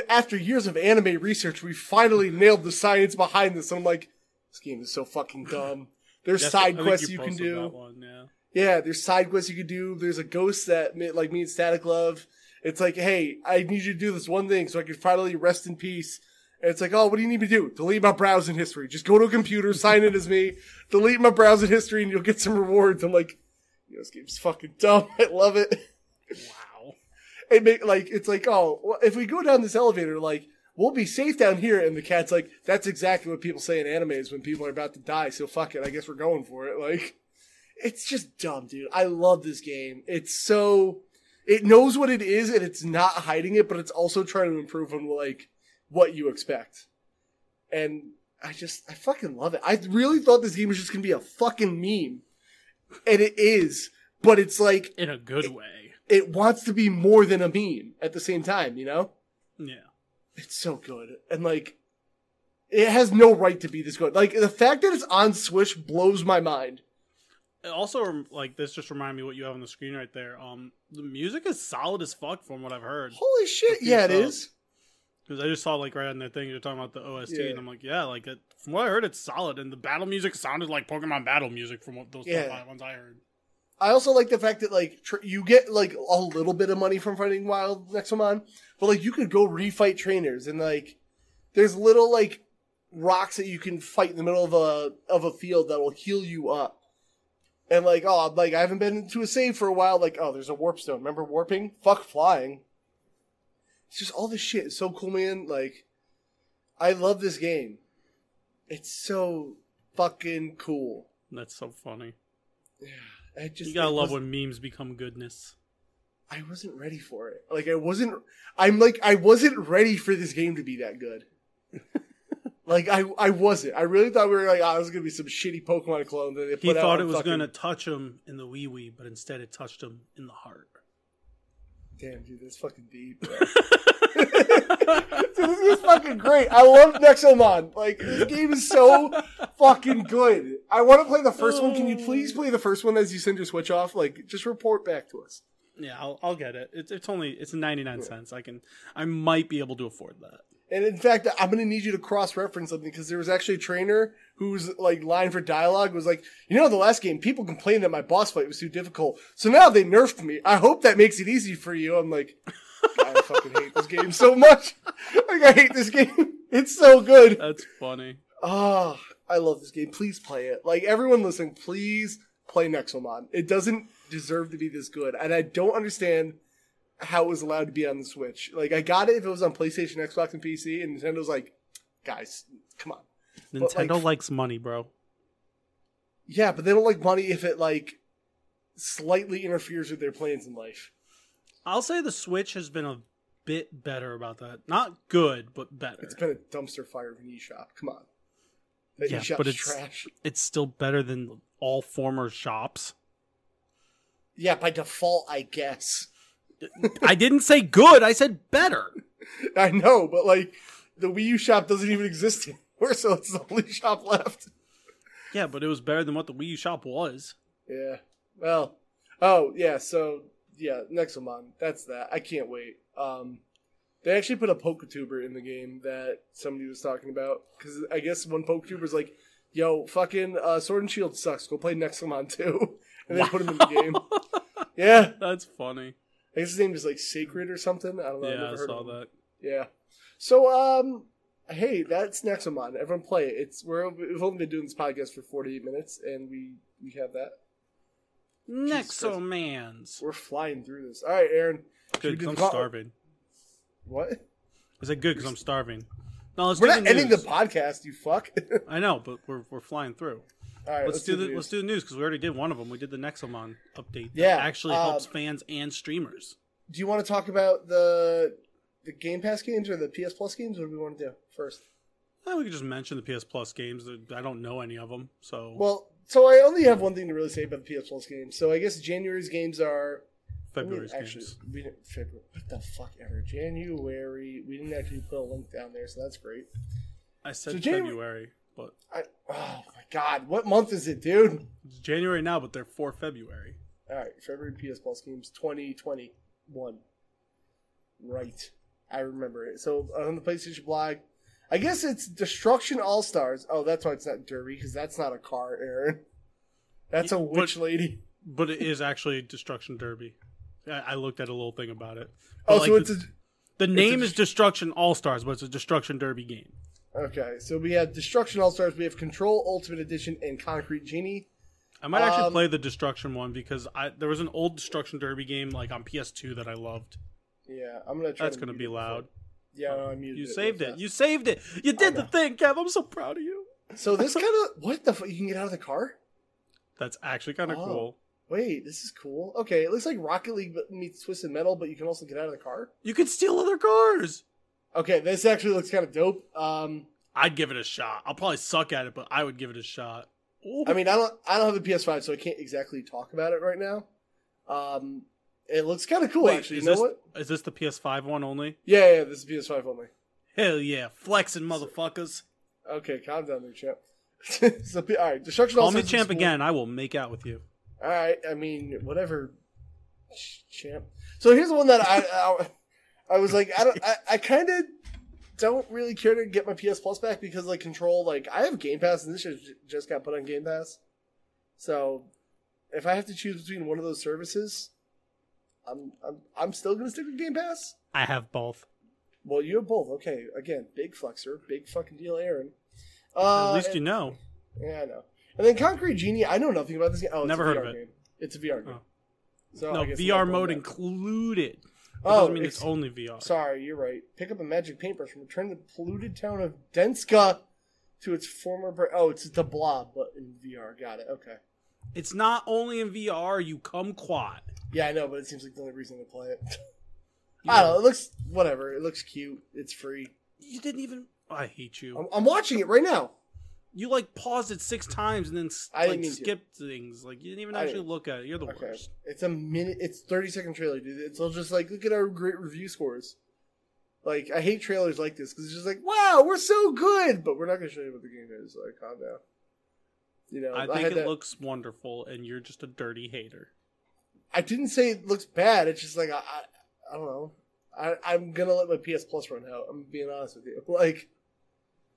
after years of anime research, we finally nailed the science behind this. And I'm like, this game is so fucking dumb. There's That's side what, quests you, you can do. That one, yeah. Yeah, there's side quests you could do. There's a ghost that, like, me and Static love. It's like, hey, I need you to do this one thing so I can finally rest in peace. And it's like, oh, what do you need me to do? Delete my browsing history. Just go to a computer, sign in as me, delete my browsing history, and you'll get some rewards. I'm like, you know, this game's fucking dumb. I love it. Wow. It make, like, it's like, oh, if we go down this elevator, like, we'll be safe down here. And the cat's like, that's exactly what people say in anime is when people are about to die. So fuck it. I guess we're going for it. Like. It's just dumb, dude. I love this game. It's so... It knows what it is, and it's not hiding it, but it's also trying to improve on, like, what you expect. And I just... I fucking love it. I really thought this game was just gonna be a fucking meme. And it is. But it's like... In a good it, way. It wants to be more than a meme at the same time, you know? Yeah. It's so good. And, like... It has no right to be this good. Like, the fact that it's on Switch blows my mind. Also, like, this just reminded me what you have on the screen right there. Um, the music is solid as fuck from what I've heard. Holy shit, yeah, it is. Because I just saw, like, right on that thing, you're talking about the O S T, yeah. and I'm like, yeah, like, it, from what I heard, it's solid. And the battle music sounded like Pokemon battle music from what those yeah. ones I heard. I also like the fact that, like, tr- you get, like, a little bit of money from fighting wild Nexomon, but, like, you could go refight trainers. And, like, there's little, like, rocks that you can fight in the middle of a of a field that will heal you up. And like, oh, like I haven't been into a save for a while. Like, oh, there's a warp stone. Remember warping? Fuck flying. It's just all this shit is so cool, man. Like, I love this game. It's so fucking cool. That's so funny. Yeah, I just you gotta love when memes become goodness. I wasn't ready for it. Like, I wasn't. I'm like, I wasn't ready for this game to be that good. Like, I, I wasn't. I really thought we were like, oh, this is going to be some shitty Pokemon clone. That they put he out thought it was fucking... going to touch him in the wee wee, but instead it touched him in the heart. Damn, dude, that's fucking deep. Bro. Dude, this is fucking great. I love Nexomon. Like, this game is so fucking good. I want to play the first oh. one. Can you please play the first one as you send your Switch off? Like, just report back to us. Yeah, I'll, I'll get it. It's, it's only, it's ninety-nine cents. I can, I might be able to afford that. And in fact, I'm going to need you to cross-reference something because there was actually a trainer whose like line for dialogue was like, you know, the last game, people complained that my boss fight was too difficult. So now they nerfed me. I hope that makes it easy for you. I'm like, I fucking hate this game so much. Like, I hate this game. It's so good. That's funny. Oh, I love this game. Please play it. Like, everyone listening, please play Nexomon. It doesn't deserve to be this good. And I don't understand... how it was allowed to be on the Switch. Like, I got it if it was on PlayStation, Xbox, and P C, and Nintendo's like, guys, come on. Nintendo like, likes money, bro. Yeah, but they don't like money if it, like, slightly interferes with their plans in life. I'll say the Switch has been a bit better about that. Not good, but better. It's been a dumpster fire of an eShop. Come on. That yeah, eShop's but it's, trash. It's still better than all former shops. Yeah, by default, I guess. I didn't say good. I said better. I know, but like the Wii U shop doesn't even exist anymore, so it's the only shop left. Yeah, but it was better than what the Wii U shop was. Yeah. Well. Oh yeah. So yeah, Nexomon. That's that. I can't wait. Um, They actually put a PokeTuber in the game that somebody was talking about. Because I guess one PokeTuber's like, yo, fucking uh, Sword and Shield sucks. Go play Nexomon two. And wow. They put him in the game. Yeah. That's funny. I guess his name is like Sacred or something. I don't know. Yeah, I saw that. Yeah. So, um, hey, that's Nexomon. Everyone play it. It's we're, we've only been doing this podcast for forty-eight minutes, and we, we have that. Nexomans. We're flying through this. All right, Aaron. Good, because I'm po- starving. What? Is that good, because I'm starving. No, let's we're do not the ending the podcast, you fuck. I know, but we're we're flying through. All right, let's, let's do, do the, the let's do the news, because we already did one of them. We did the Nexomon update. Yeah, that actually um, helps fans and streamers. Do you want to talk about the the Game Pass games or the P S Plus games? What do we want to do first? Oh, we could just mention the P S Plus games. I don't know any of them, so. Well, so I only have one thing to really say about the P S Plus games. So I guess January's games are. February's we actually, games. We didn't, February, what the fuck ever? January. We didn't actually put a link down there, so that's great. I said so January, February, but. I, oh, my God. What month is it, dude? It's January now, but they're for February. All right. February P S Plus games twenty twenty-one. Right. I remember it. So on the PlayStation blog, I guess it's Destruction All-Stars. Oh, that's why it's not Derby, because that's not a car, Aaron. That's a witch but, lady. But it is actually Destruction Derby. I looked at a little thing about it. But oh, like so it's the, a, the name it's a, is Destruction All-Stars, but it's a Destruction Derby game. Okay, so we have Destruction All-Stars, we have Control Ultimate Edition, and Concrete Genie. I might um, actually play the Destruction one because I there was an old Destruction Derby game like on P S two that I loved. Yeah, I'm gonna try. That's to gonna be loud. Yeah, um, no, I muted you it. You saved it. That. You saved it. You did the thing, Kev. I'm so proud of you. So this kind of what the f- you can get out of the car? That's actually kind of oh. cool. Wait, this is cool. Okay, it looks like Rocket League meets Twisted Metal, but you can also get out of the car. You can steal other cars. Okay, this actually looks kind of dope. Um, I'd give it a shot. I'll probably suck at it, but I would give it a shot. Ooh. I mean, I don't, I don't have the P S five, so I can't exactly talk about it right now. Um, it looks kind of cool. Wait, actually. You know this, what? Is this the P S five one only? Yeah, yeah, this is P S five only. Hell yeah, flexing motherfuckers. Okay, calm down there, champ. So, all right, Destruction All Stars. Call me champ again. I will make out with you. All right, I mean, whatever, champ. So here's the one that I, I, I was like, I don't, I, I kind of don't really care to get my P S Plus back because like Control, like I have Game Pass and this shit just got put on Game Pass. So if I have to choose between one of those services, I'm, I'm, I'm still gonna stick with Game Pass. I have both. Well, you have both. Okay, again, big flexer, big fucking deal, Aaron. Uh, At least and, you know. Yeah, I know. And then Concrete Genie, I know nothing about this game. Oh, it's Never a V R heard of it. Game. It's a V R game. Oh. So no, V R mode that. Included. That oh, doesn't mean it's, it's only V R. Sorry, you're right. Pick up a magic paintbrush and return the polluted town of Denska to its former... Bra- oh, it's the Blob, but in V R. Got it. Okay. It's not only in V R, you kumquat. Yeah, I know, but it seems like the only reason to play it. Yeah. I don't know. It looks... Whatever. It looks cute. It's free. You didn't even... Oh, I hate you. I'm, I'm watching it right now. You, like, paused it six times and then like, skipped to. things. Like, you didn't even actually didn't. look at it. You're the okay. worst. It's a minute. It's thirty-second trailer, dude. It's all just like, look at our great review scores. Like, I hate trailers like this because it's just like, wow, we're so good. But we're not going to show you what the game is. Like, calm down. You know, I think I it that... looks wonderful, and you're just a dirty hater. I didn't say it looks bad. It's just like, I, I, I don't know. I, I'm going to let my P S Plus run out. I'm being honest with you. Like...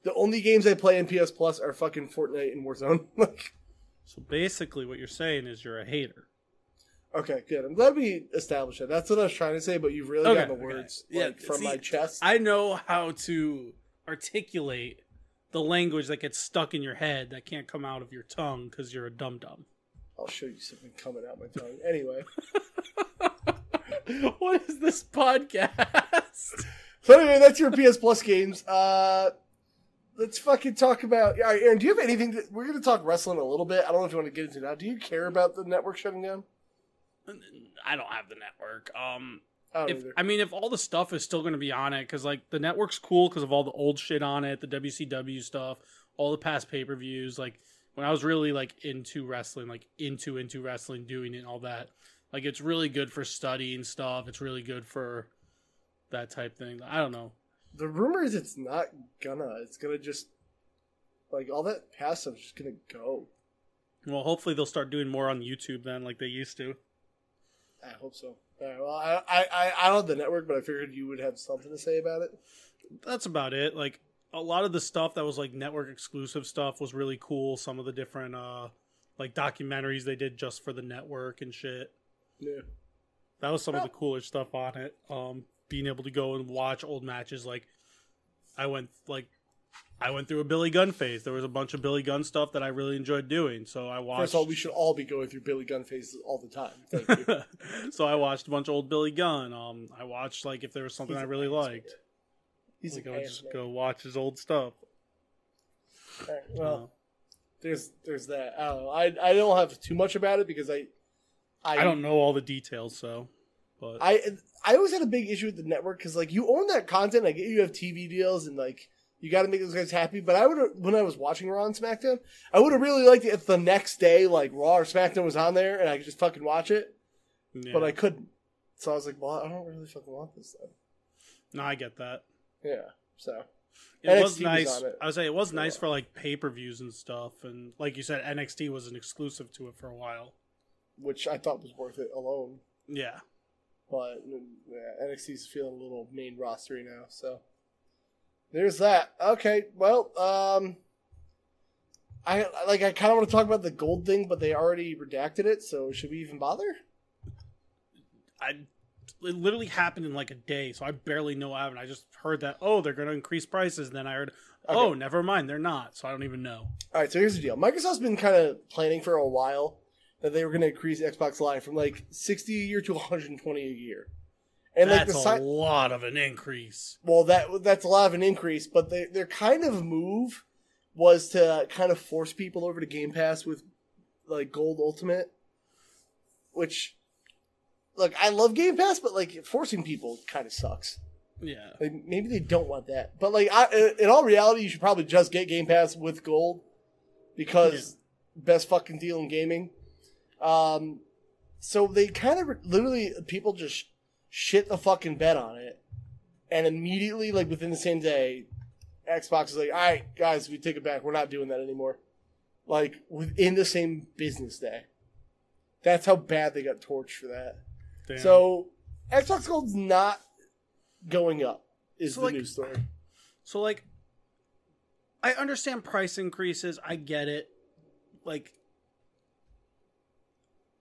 The only games I play in P S Plus are fucking Fortnite and Warzone. Like, so basically what you're saying is you're a hater. Okay, good. I'm glad we established that. That's what I was trying to say, but you've really okay, gotten the okay. words like, yeah, from see, my chest. I know how to articulate the language that gets stuck in your head that can't come out of your tongue because you're a dum-dum. I'll show you something coming out my tongue. Anyway. What is this podcast? So anyway, that's your P S Plus games. Uh... Let's fucking talk about... All right, Aaron, do you have anything... That, we're going to talk wrestling a little bit. I don't know if you want to get into it now. Do you care about the network shutting down? I don't have the network. Um, I, if, I mean, if all the stuff is still going to be on it, because like the network's cool because of all the old shit on it, the W C W stuff, all the past pay-per-views. Like when I was really like into wrestling, like into, into wrestling, doing it and all that, like it's really good for studying stuff. It's really good for that type thing. I don't know. The rumor is it's not gonna. It's gonna just, like, all that past stuff's just gonna go. Well, hopefully they'll start doing more on YouTube then, like they used to. I hope so. All right, well, I, I, I don't have the network, but I figured you would have something to say about it. That's about it. Like, a lot of the stuff that was, like, network-exclusive stuff was really cool. Some of the different, uh, like, documentaries they did just for the network and shit. Yeah. That was some well, of the cooler stuff on it. Um, being able to go and watch old matches. Like, I went, like, I went through a Billy Gunn phase. There was a bunch of Billy Gunn stuff that I really enjoyed doing. So I watched. First of all, we should all be going through Billy Gunn phases all the time. Thank you. So I watched a bunch of old Billy Gunn. Um, I watched, like, if there was something He's I really liked. He's like, I just man. go watch his old stuff. All right, well, uh, there's there's that. I don't know. I I don't have too much about it because I I, I don't know all the details. So, but I I always had a big issue with the network because, like, you own that content. I like, get you have T V deals and, like, you got to make those guys happy. But I would, when I was watching Raw and SmackDown, I would have really liked it if the next day, like, Raw or SmackDown was on there and I could just fucking watch it. Yeah. But I couldn't. So I was like, well, I don't really fucking want this though. No, I get that. Yeah, so it N X T was nice. Was it. I would say it was nice for, like, pay-per-views and stuff, and like you said, N X T was an exclusive to it for a while, which I thought was worth it alone. Yeah, but yeah, N X T's feeling a little main rostery now, so there's that. Okay, well, um, I like I kind of want to talk about the gold thing, but they already redacted it, so should we even bother? I. It literally happened in like a day, so I barely know what happened. I just heard that, oh, they're going to increase prices. And then I heard, oh, okay. Never mind, they're not. So I don't even know. All right, so here's the deal. Microsoft's been kind of planning for a while that they were going to increase Xbox Live from like sixty a year to one hundred twenty a year. And that's like the si- a lot of an increase. Well, that that's a lot of an increase, but they, their kind of move was to kind of force people over to Game Pass with like Gold Ultimate, which... Look, I love Game Pass, but, like, forcing people kind of sucks. Yeah. Like, maybe they don't want that. But, like, I, in all reality, you should probably just get Game Pass with Gold because yeah. Best fucking deal in gaming. Um, so they kind of literally, people just shit the fucking bed on it. And immediately, like, within the same day, Xbox is like, all right, guys, we take it back. We're not doing that anymore. Like, within the same business day. That's how bad they got torched for that. Damn. So, Xbox Gold's not going up, is so the like, news story. So, like, I understand price increases. I get it. Like,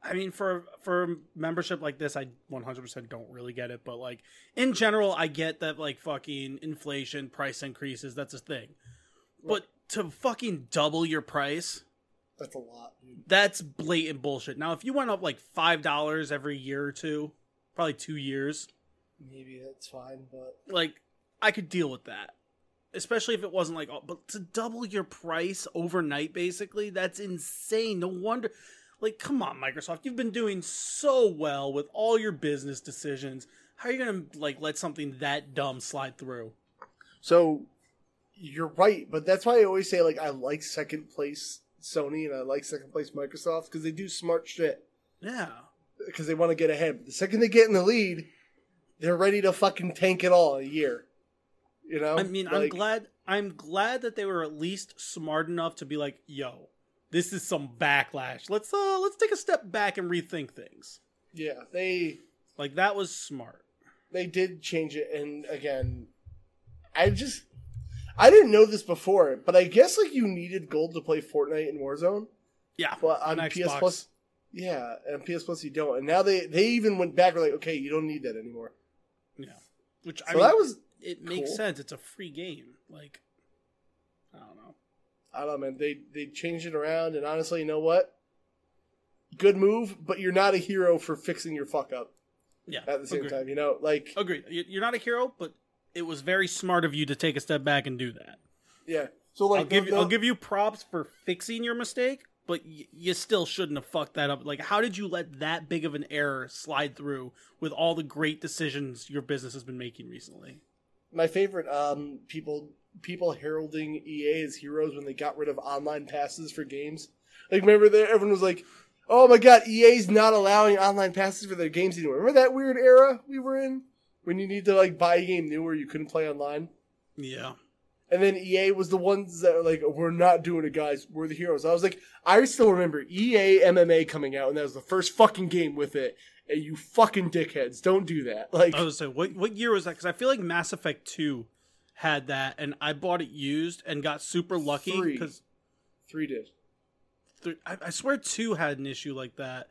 I mean, for for membership like this, I one hundred percent don't really get it. But, like, in general, I get that, like, fucking inflation, price increases, that's a thing. Right. But to fucking double your price... That's a lot, dude. That's blatant bullshit. Now, if you went up like five dollars every year or two, probably two years. Maybe that's fine, but... Like, I could deal with that. Especially if it wasn't like... Oh, but to double your price overnight, basically, that's insane. No wonder... Like, come on, Microsoft. You've been doing so well with all your business decisions. How are you going to, like, let something that dumb slide through? So, you're right, but that's why I always say, like, I like second place... Sony and I like second place Microsoft because they do smart shit. Yeah. Because they want to get ahead. But the second they get in the lead, they're ready to fucking tank it all in a year. You know? I mean, like, I'm glad I'm glad that they were at least smart enough to be like, yo, this is some backlash. Let's uh let's take a step back and rethink things. Yeah, they like that was smart. They did change it, and again, I just I didn't know this before, but I guess like you needed Gold to play Fortnite and Warzone. Yeah, but on P S Plus, yeah, and P S Plus you don't. And now they, they even went back and were like, okay, you don't need that anymore. Yeah, which I so mean, that was it makes cool. sense. It's a free game. Like, I don't know. I don't know, man. They they changed it around, and honestly, you know what? Good move, but you're not a hero for fixing your fuck up. Yeah, at the same agreed. time, you know, like agreed. You're not a hero, but. It was very smart of you to take a step back and do that. Yeah. So like, I'll give, the, the, I'll give you props for fixing your mistake, but y- you still shouldn't have fucked that up. Like, how did you let that big of an error slide through with all the great decisions your business has been making recently? My favorite um, people people heralding E A as heroes when they got rid of online passes for games. Like, remember there, everyone was like, oh my God, E A's not allowing online passes for their games anymore. Remember that weird era we were in? When you need to, like, buy a game new or you couldn't play online? Yeah. And then E A was the ones that were like, we're not doing it, guys. We're the heroes. I was like, I still remember E A M M A coming out, and that was the first fucking game with it. And you fucking dickheads, don't do that. Like, I was like, what, what year was that? Because I feel like Mass Effect two had that, and I bought it used and got super lucky. Because three. three did. Three, I, I swear two had an issue like that.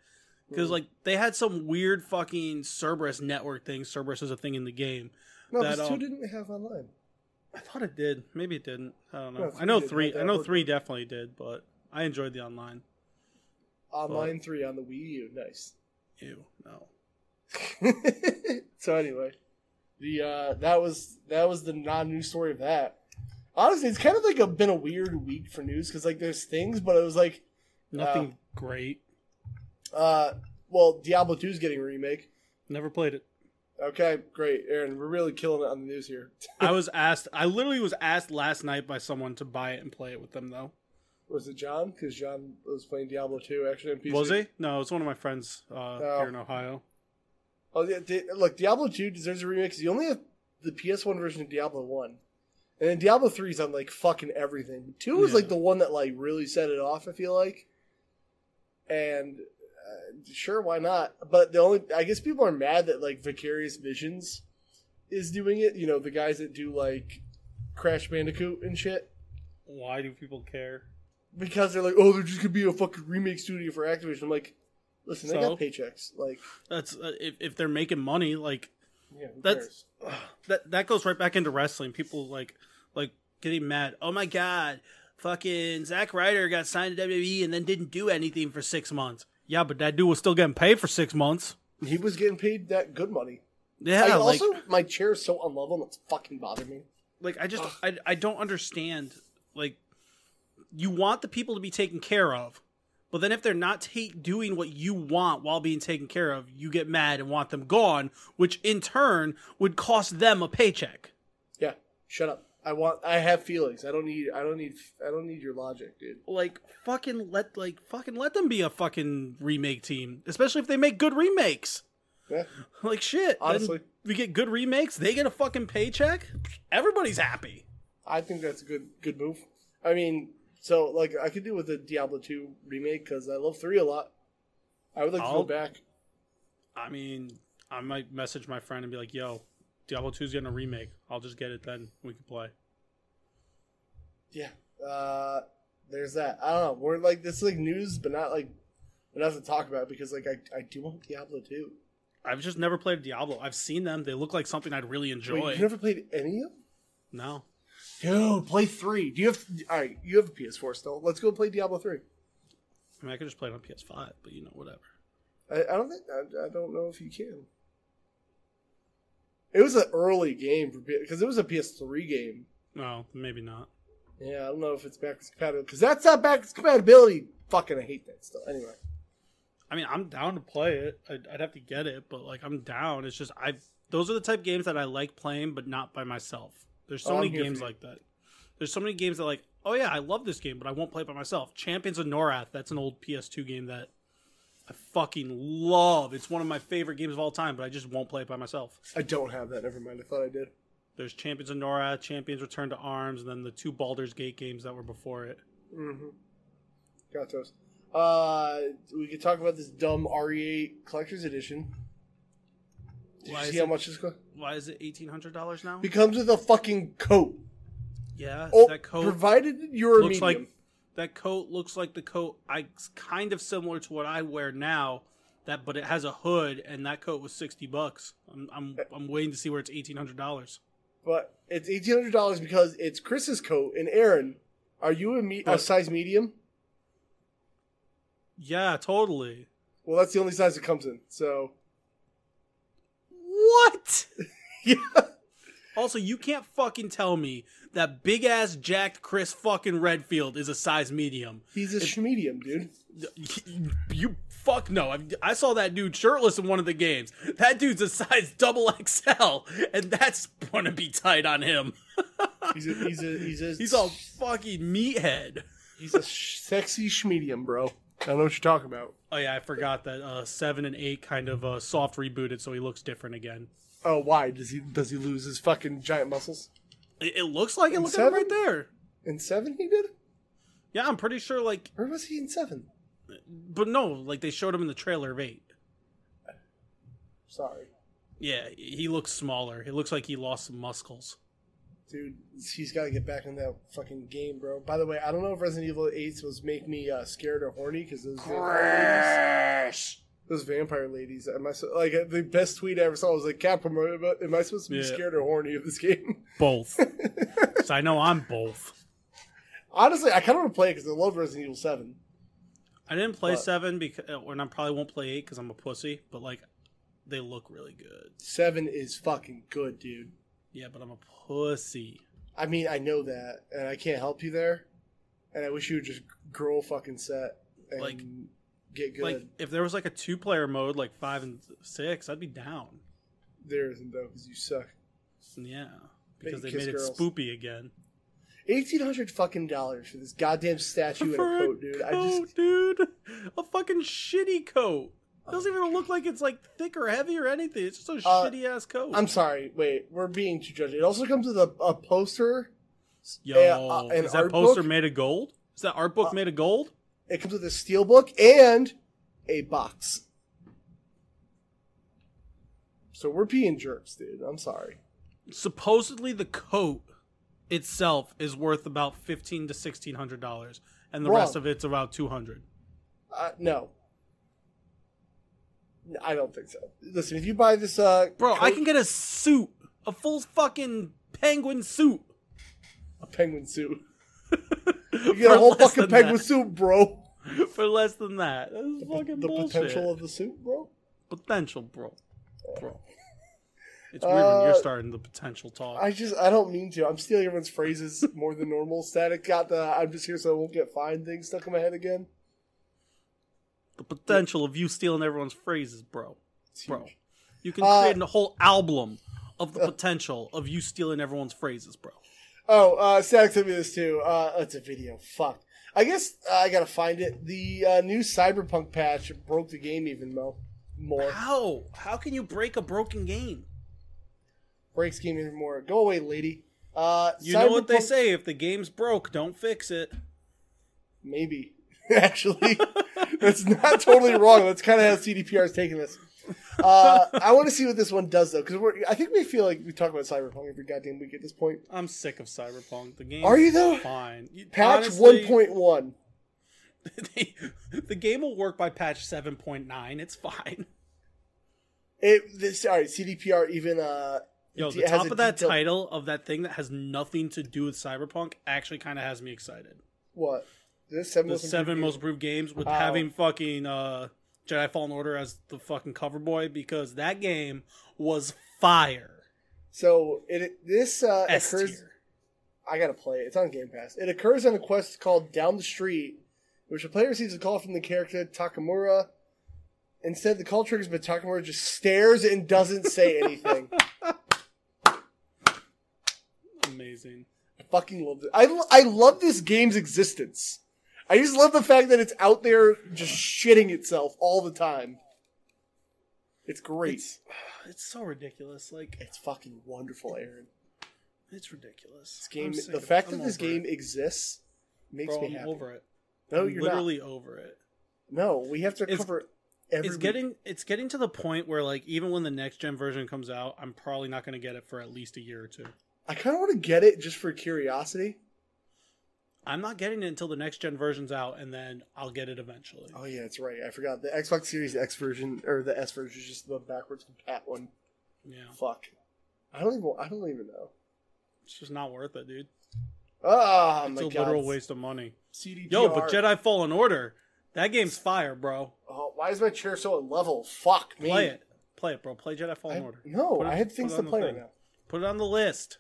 Because, mm. like, they had some weird fucking Cerberus network thing. Cerberus is a thing in the game. No, that, because two um, didn't have online. I thought it did. Maybe it didn't. I don't know. No, I know three. I know three definitely did, but I enjoyed the online. Online but. three on the Wii U. Nice. Ew. No. So anyway, the uh, that was that was the non-news story of that. Honestly, it's kind of like a, been a weird week for news because like there's things, but it was like nothing uh, great. Uh, well, Diablo two is getting a remake. Never played it. Okay, great, Aaron. We're really killing it on the news here. I was asked. I literally was asked last night by someone to buy it and play it with them, though. Was it John? Because John was playing Diablo two, actually, on P C. Was he? No, it was one of my friends uh, oh. here in Ohio. Oh, yeah, they, look, Diablo two deserves a remake because you only have the P S one version of Diablo one. And then Diablo three is on, like, fucking everything. two was, yeah. like, the one that, like, really set it off, I feel like. And... Uh, sure, why not? But the only, I guess people are mad that like Vicarious Visions is doing it. You know, the guys that do like Crash Bandicoot and shit. Why do people care? Because they're like, oh, they're just gonna be a fucking remake studio for Activision. I'm like, listen, so? They got paychecks. Like, that's uh, if if they're making money, like, yeah, that's uh, that that goes right back into wrestling. People like like getting mad. Oh my god, fucking Zack Ryder got signed to W W E and then didn't do anything for six months. Yeah, but that dude was still getting paid for six months. He was getting paid that good money. Yeah, I also, like, my chair is so unlevel, and it's fucking bothering me. Like, I just, I, I don't understand. Like, you want the people to be taken care of, but then if they're not t- doing what you want while being taken care of, you get mad and want them gone, which in turn would cost them a paycheck. Yeah, shut up. I want. I have feelings. I don't need. I don't need. I don't need your logic, dude. Like fucking let. Like fucking let them be a fucking remake team, especially if they make good remakes. Yeah. Like shit. Honestly, then we get good remakes. They get a fucking paycheck. Everybody's happy. I think that's a good good move. I mean, so like I could do with a Diablo two remake because I love three a lot. I would like I'll, to go back. I mean, I might message my friend and be like, "Yo, Diablo two's getting a remake. I'll just get it then. We can play." Yeah. Uh, there's that. I don't know. We're like, this is like news, but not like, enough to talk about because like, I, I do want Diablo two. I've just never played Diablo. I've seen them. They look like something I'd really enjoy. Wait, you never played any of them? No. Dude, play three. Do you have, all right, you have a P S four still. Let's go play Diablo three. I mean, I could just play it on P S five, but you know, whatever. I, I don't think, I, I don't know if you can. It was an early game for because it was a P S three game. No, maybe not. Yeah, I don't know if it's backwards compatible because that's not backwards compatibility. Fucking, I hate that stuff. Anyway, I mean, I'm down to play it. I'd, I'd have to get it, but like, I'm down. It's just I. Those are the type of games that I like playing, but not by myself. There's so oh, many games like that. There's so many games that like, oh yeah, I love this game, but I won't play it by myself. Champions of Norath. That's an old P S two game that I fucking love. It's one of my favorite games of all time, but I just won't play it by myself. I don't have that. Never mind. I thought I did. There's Champions of Norath, Champions Return to Arms, and then the two Baldur's Gate games that were before it. Mm-hmm. Got those. Uh, we could talk about this dumb R E eight Collector's Edition. Did why you see how it, much this costs? Why is it eighteen hundred dollars now? It comes with a fucking coat. Yeah, oh, that coat. Provided you're a medium. Like That coat looks like the coat, I kind of similar to what I wear now, that but it has a hood, and that coat was sixty bucks. I'm I'm I'm waiting to see where it's eighteen hundred dollars. But it's eighteen hundred dollars because it's Chris's coat. And Aaron, are you a, me- a size medium? Yeah, totally. Well, that's the only size it comes in. So what? Yeah. Also, you can't fucking tell me that big-ass jacked Chris fucking Redfield is a size medium. He's a schmedium, dude. You, you fuck no. I, I saw that dude shirtless in one of the games. That dude's a size double X L, and that's gonna be tight on him. He's a, he's a, he's a, he's a fucking meathead. He's a sh- sexy schmedium, bro. I don't know what you're talking about. Oh, yeah, I forgot that uh, seven and eight kind of uh, soft rebooted, so he looks different again. Oh, why? Does he does he lose his fucking giant muscles? It, it looks like it. Look at it right there. In seven he did? Yeah, I'm pretty sure, like... Or was he in seven? But no, like, they showed him in the trailer of eight. Sorry. Yeah, he looks smaller. It looks like he lost some muscles. Dude, he's got to get back in that fucking game, bro. By the way, I don't know if Resident Evil eight was make me uh, scared or horny, because those vampire ladies, those vampire ladies, am I so, like, the best tweet I ever saw was like, Capcom, am I supposed to be yeah. scared or horny of this game? Both. So I know I'm both. Honestly, I kind of want to play it because I love Resident Evil seven. I didn't play but. seven, because, and I probably won't play eight because I'm a pussy, but, like, they look really good. seven is fucking good, dude. Yeah, but I'm a pussy. I mean, I know that, and I can't help you there. And I wish you would just girl fucking set and like, get good. Like, if there was like a two-player mode, like five and six, I'd be down. There isn't though, because you suck. Yeah, because they made girls. It spoopy again. Eighteen hundred fucking dollars for this goddamn statue for and a coat, dude. A coat, I just, dude, a fucking shitty coat. It doesn't even look like it's, like, thick or heavy or anything. It's just a uh, shitty-ass coat. I'm sorry. Wait. We're being too judgy. It also comes with a, a poster. Yo. A, a, is that poster book. made of gold? Is that art book uh, made of gold? It comes with a steel book and a box. So we're being jerks, dude. I'm sorry. Supposedly the coat itself is worth about fifteen hundred dollars to sixteen hundred dollars. And the Wrong. rest of it's about two hundred dollars. Uh, no. I don't think so. Listen, if you buy this... Uh, Bro, coat, I can get a suit. A full fucking penguin suit. A penguin suit. You get a whole fucking penguin that. suit, bro. For less than that. That's the, fucking the bullshit. The potential of the suit, bro? Potential, bro. Bro. It's weird uh, when you're starting the potential talk. I just... I don't mean to. I'm stealing everyone's phrases more than normal. Static got the... I'm just here so I won't get fine thing stuck in my head again. The potential of you stealing everyone's phrases, bro. Bro. You can create uh, a whole album of the potential of you stealing everyone's phrases, bro. Oh, uh, Static sent me this too. Uh, it's a video. Fuck. I guess uh, I gotta find it. The uh, new Cyberpunk patch broke the game even more. How? How can you break a broken game? Breaks game even more. Go away, lady. Uh, you Cyberpunk... know what they say. If the game's broke, don't fix it. Maybe. Actually, that's not totally wrong. That's kind of how C D P R is taking this. Uh, I want to see what this one does, though, because I think we feel like we talk about Cyberpunk every goddamn week at this point. I'm sick of Cyberpunk. The game Are you, though? Fine. Patch one point one. The game will work by patch seven point nine. It's fine. It this All right, C D P R even... Uh, Yo, the top of that detail- title of that thing that has nothing to do with Cyberpunk actually kind of has me excited. What? This seven the most seven most improved games, games with oh. having fucking uh, Jedi Fallen Order as the fucking cover boy, because that game was fire. So it this uh, occurs. I gotta play it. It's on Game Pass. It occurs on a quest called Down the Street, which the player receives a call from the character Takamura. Instead, the call triggers, but Takamura just stares and doesn't say anything. Amazing. I fucking love it. I lo- I love this game's existence. I just love the fact that it's out there just shitting itself all the time. It's great. It's, it's so ridiculous. Like, it's fucking wonderful, Aaron. It's ridiculous. This game, the fact that this game exists makes me happy. I'm over it. No, you're not. Literally over it. No, we have to cover everything. It's getting it's getting to the point where, like, even when the next gen version comes out, I'm probably not going to get it for at least a year or two. I kind of want to get it just for curiosity. I'm not getting it until the next-gen version's out, and then I'll get it eventually. Oh, yeah, that's right. I forgot. The Xbox Series X version, or the S version, is just the backwards compat one. Yeah. Fuck. I don't even I don't even know. It's just not worth it, dude. Oh, my God. It's a literal waste of money. C D P R. Yo, but Jedi Fallen Order, that game's fire, bro. Oh, why is my chair so unlevel? Fuck me. Play it. Play it, bro. Play Jedi Fallen I, Order. No, it, I had things to play right now. Put it on the list.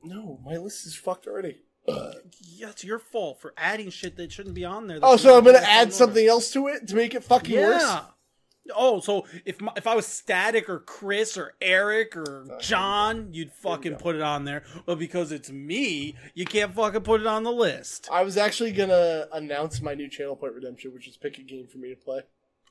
No, my list is fucked already. Uh, yeah, it's your fault for adding shit that shouldn't be on there. Oh, so I'm gonna add something else to it to make it fucking yeah. worse? Oh, so if my, if I was Static or Chris or Eric or uh, John, you'd fucking put it on there. But because it's me, you can't fucking put it on the list. I was actually gonna announce my new Channel Point Redemption, which is pick a game for me to play.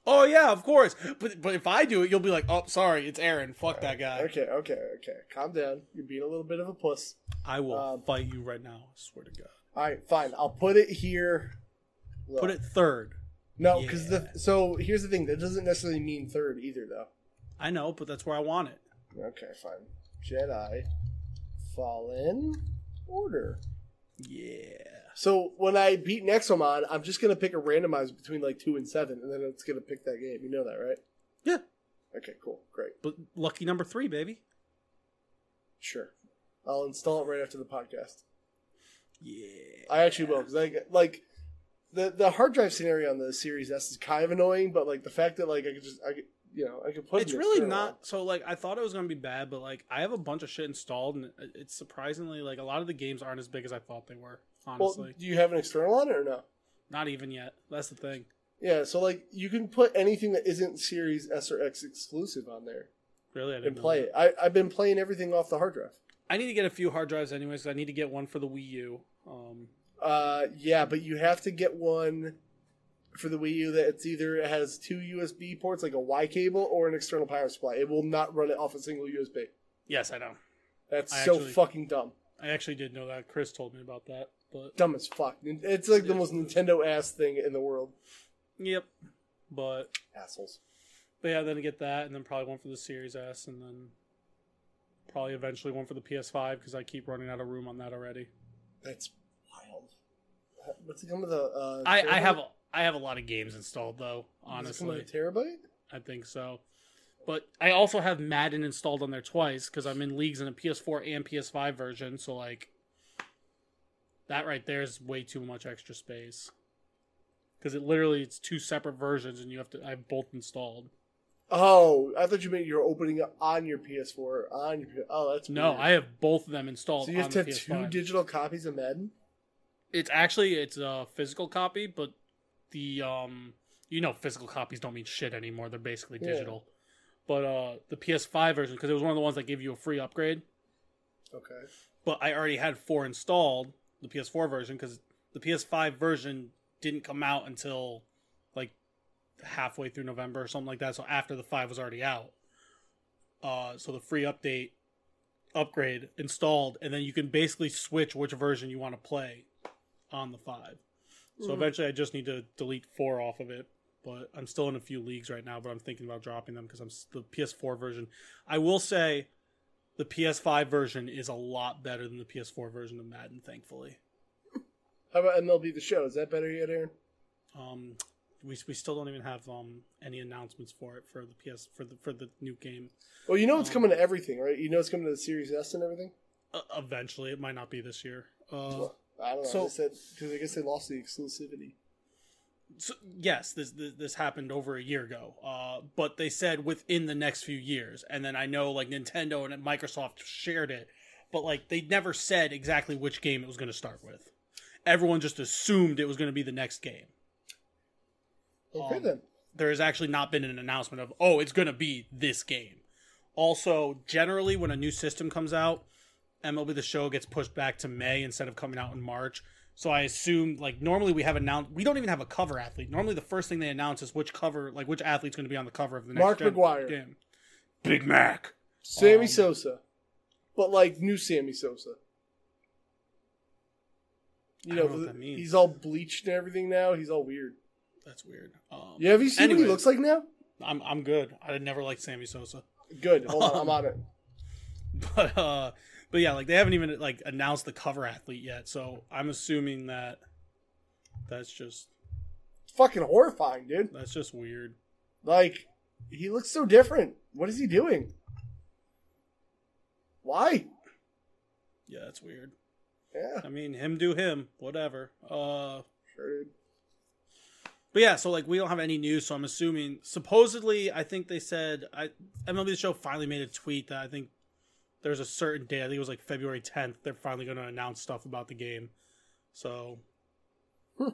oh yeah, of course. But but if I do it, you'll be like, oh, sorry, it's Aaron. Fuck right. that guy. Okay, okay, okay. Calm down. You're being a little bit of a puss. I will um, fight you right now. I swear to God. All right, fine. I'll put it here. Look. Put it third. No, because yeah. the so here's the thing. That doesn't necessarily mean third either, though. I know, but that's where I want it. Okay, fine. Jedi Fallen Order. Yeah. So when I beat Nexomon, I'm just going to pick a randomizer between like two and seven, and then it's going to pick that game. You know that, right? Yeah. Okay, cool. Great. But lucky number three, baby. Sure. I'll install it right after the podcast. Yeah. I actually will. Because I, like, the, the hard drive scenario on the Series S is kind of annoying, but like the fact that like I could just... I could, You know, I could put it's really not so like I thought it was gonna be bad, but like I have a bunch of shit installed, and it's surprisingly like a lot of the games aren't as big as I thought they were. Honestly, well, do you have an external on it or no? Not even yet. That's the thing. Yeah, so like you can put anything that isn't Series S or X exclusive on there. Really, I didn't and play it. I, I've been playing everything off the hard drive. I need to get a few hard drives anyways. I need to get one for the Wii U. Um, uh, yeah, but you have to get one. For the Wii U, that it's either it has two U S B ports, like a Y cable, or an external power supply. It will not run it off a single U S B. Yes, I know. That's I so actually, fucking dumb. I actually did know that. Chris told me about that. But dumb as fuck. It's like the most Nintendo-ass thing in the world. Yep. But... assholes. But yeah, then I get that, and then probably one for the Series S, and then probably eventually one for the P S five, because I keep running out of room on that already. That's wild. What's it come with the... Uh, I, I have... a I have a lot of games installed, though, honestly. Is it a terabyte? I think so. But I also have Madden installed on there twice, because I'm in leagues in a P S four and P S five version, so, like, that right there is way too much extra space. Because it literally, it's two separate versions, and you have to, I have both installed. Oh, I thought you meant you were opening up on your P S four, on your, oh, that's No, weird. I have both of them installed on the P S five. So you have to have P S five. Two digital copies of Madden? It's actually, it's a physical copy, but... The, um, you know, physical copies don't mean shit anymore. They're basically digital. Yeah. But uh, the P S five version, because it was one of the ones that gave you a free upgrade. Okay. But I already had four installed, the P S four version, because the P S five version didn't come out until, like, halfway through November or something like that. So after the five was already out. Uh, so the free update, upgrade, installed. And then you can basically switch which version you want to play on the five. So eventually I just need to delete four off of it, but I'm still in a few leagues right now, but I'm thinking about dropping them because I'm the P S four version. I will say the P S five version is a lot better than the P S four version of Madden, thankfully. How about M L B The Show? Is that better yet, Aaron? Um, we we still don't even have um any announcements for it for the P S for the for the new game. Well, you know um, it's coming to everything, right? You know it's coming to the Series S and everything? Uh, eventually. It might not be this year. Uh well. I don't know, because so, I, I guess they lost the exclusivity. So, yes, this, this this happened over a year ago, uh, but they said within the next few years, and then I know like Nintendo and Microsoft shared it, but like they never said exactly which game it was going to start with. Everyone just assumed it was going to be the next game. Okay, um, then. There has actually not been an announcement of, oh, it's going to be this game. Also, generally, when a new system comes out, M L B The Show gets pushed back to May instead of coming out in March. So I assume, like, normally we have announced... We don't even have a cover athlete. Normally the first thing they announce is which cover... Like, which athlete's going to be on the cover of the next Mark gen- McGuire. Game. Big Mac. Sammy um, Sosa. But, like, new Sammy Sosa. You know, know what the, that means. He's all bleached and everything now. He's all weird. That's weird. Um, yeah, have you seen anyways, what he looks like now? I'm I'm good. I never liked Sammy Sosa. Good. Hold on. I'm on it. But, uh... But yeah, like they haven't even like announced the cover athlete yet, so I'm assuming that that's just it's fucking horrifying, dude. That's just weird. Like he looks so different. What is he doing? Why? Yeah, that's weird. Yeah. I mean, him do him, whatever. Uh sure. But yeah, so like we don't have any news, so I'm assuming supposedly I think they said I M L B The Show finally made a tweet that I think there's a certain day, I think it was like February tenth, they're finally going to announce stuff about the game. So, huh.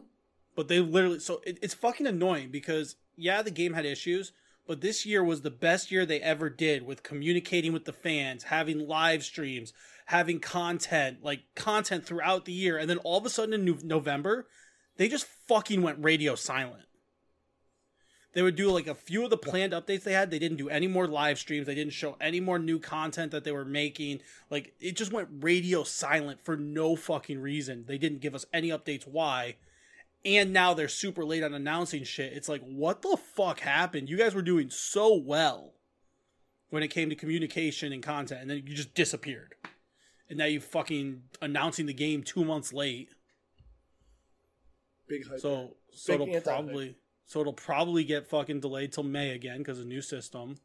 But they literally, so it, it's fucking annoying because, yeah, the game had issues, but this year was the best year they ever did with communicating with the fans, having live streams, having content, like content throughout the year. And then all of a sudden in November, they just fucking went radio silent. They would do like a few of the planned updates they had. They didn't do any more live streams. They didn't show any more new content that they were making. Like, it just went radio silent for no fucking reason. They didn't give us any updates why. And now they're super late on announcing shit. It's like, what the fuck happened? You guys were doing so well when it came to communication and content, and then you just disappeared. And now you fucking announcing the game two months late. Big hype. So, so Big it'll probably... Hype. So it'll probably get fucking delayed till May again because of the new system.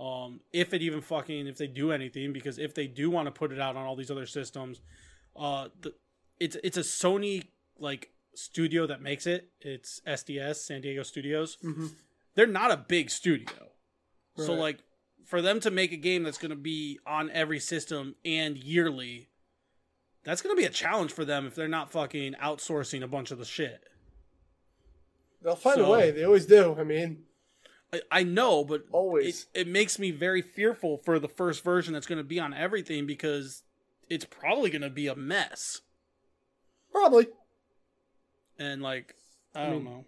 Um, if it even fucking, if they do anything, because if they do want to put it out on all these other systems, uh, the, it's it's a Sony like studio that makes it. It's S D S, San Diego Studios. Mm-hmm. They're not a big studio, right. So like for them to make a game that's going to be on every system and yearly, that's going to be a challenge for them if they're not fucking outsourcing a bunch of the shit. They'll find so, a way. They always do. I mean, I, I know, but always it, it makes me very fearful for the first version that's going to be on everything because it's probably going to be a mess. Probably. And like, I, I don't mean, know.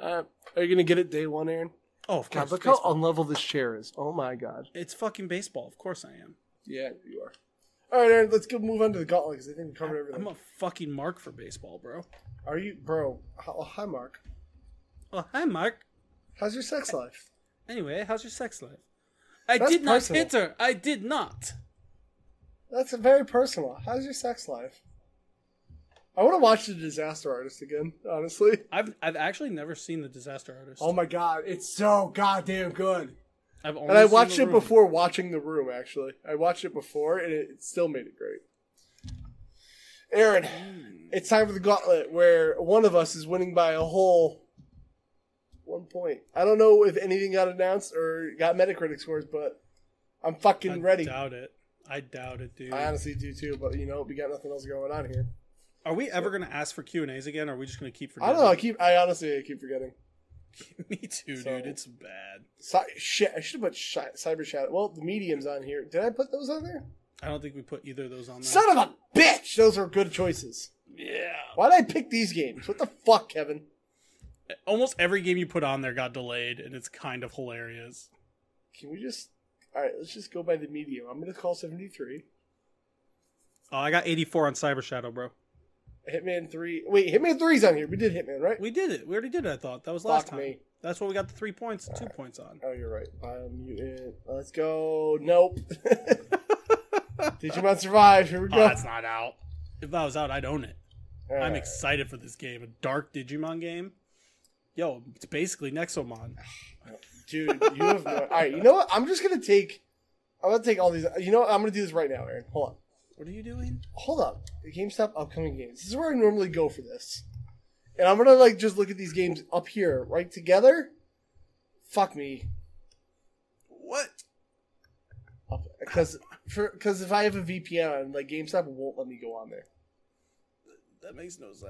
Uh, are you going to get it day one, Aaron? Oh, of course. God, look how unlevel this chair is. Oh my God. It's fucking baseball. Of course I am. Yeah, you are. All right, Aaron, let's go move on to the gauntlet because I think we covered everything. I'm a fucking mark for baseball, bro. Are you, bro? Oh, hi, Mark. Oh, hi, Mark. How's your sex life? Anyway, how's your sex life? I That's did not personal. hit her. I did not. That's very personal. How's your sex life? I want to watch The Disaster Artist again, honestly. I've I've actually never seen The Disaster Artist. Oh, my God. It's so goddamn good. I've only and I watched it room. before watching The Room, actually. I watched it before, and it, it still made it great. Aaron, mm. It's time for the gauntlet, where one of us is winning by a whole... One point. I don't know if anything got announced or got Metacritic scores, but I'm fucking I ready. I doubt it. I doubt it, dude. I honestly do too, but you know, we got nothing else going on here. Are we so. ever going to ask for Q and A's again, or are we just going to keep forgetting? I don't know. I, keep, I honestly I keep forgetting. Me too, so, dude. It's bad. Cy- shit, I should have put sh- Cyber Shadow. Well, the Medium's on here. Did I put those on there? I don't think we put either of those on there. Son of a bitch! Those are good choices. Yeah. Why did I pick these games? What the fuck, Kevin? Almost every game you put on there got delayed, and it's kind of hilarious. Can we just... All right, let's just go by the medium. I'm going to call seventy-three. Oh, I got eighty-four on Cyber Shadow, bro. Hitman three... Wait, Hitman three's on here. We did Hitman, right? We did it. We already did it, I thought. That was last Lock time. Me. That's what we got the three points, All two right. points on. Oh, you're right. Um, you let's go... Nope. Digimon Survive. Here we go. Oh, that's not out. If that was out, I'd own it. All I'm right. excited for this game. A dark Digimon game. Yo, it's basically Nexomon. Dude, you have no... All right, you know what? I'm just going to take... I'm going to take all these... You know what? I'm going to do this right now, Aaron. Hold on. What are you doing? Hold up. GameStop upcoming games. This is where I normally go for this. And I'm going to, like, just look at these games up here, right together. Fuck me. What? Because because if I have a V P N, like, GameStop won't let me go on there. That makes no sense.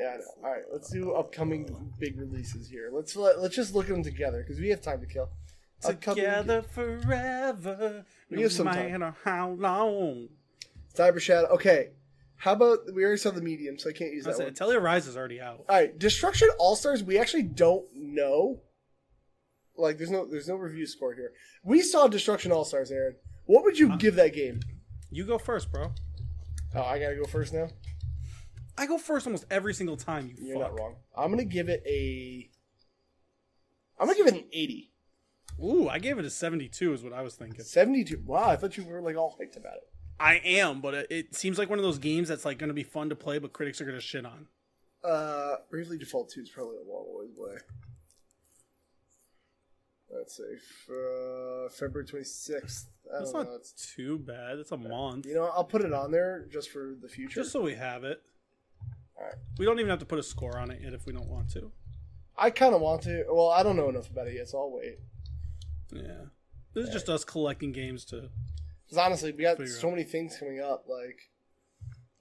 Yeah, I know. All right, let's do upcoming big releases here. Let's let, let's just look at them together because we have time to kill. Together upcoming... forever. We no have some time. No matter how long. Cyber Shadow. Okay, how about we already saw the medium, so I can't use that one. Telluride is already out. All right, Destruction All-Stars. We actually don't know. Like, there's no there's no review score here. We saw Destruction All-Stars, Aaron. What would you uh, give that game? You go first, bro. Oh, I gotta go first now. I go first almost every single time. You You're fuck. not wrong. I'm gonna give it a. I'm gonna give it an eighty. Ooh, I gave it a seventy-two. Is what I was thinking. seventy-two. Wow, I thought you were like all hyped about it. I am, but it seems like one of those games that's like gonna be fun to play, but critics are gonna shit on. Uh, Bravely Default two is probably a long ways away. Let's see, uh, February twenty-sixth. I that's don't not know. It's too bad. It's a month. You know, I'll put it on there just for the future, just so we have it. All right. We don't even have to put a score on it yet if we don't want to. I kind of want to. Well, I don't know enough about it yet, so I'll wait. Yeah. This All is right. just us collecting games to... Because honestly, we got so out. many things coming up. Like,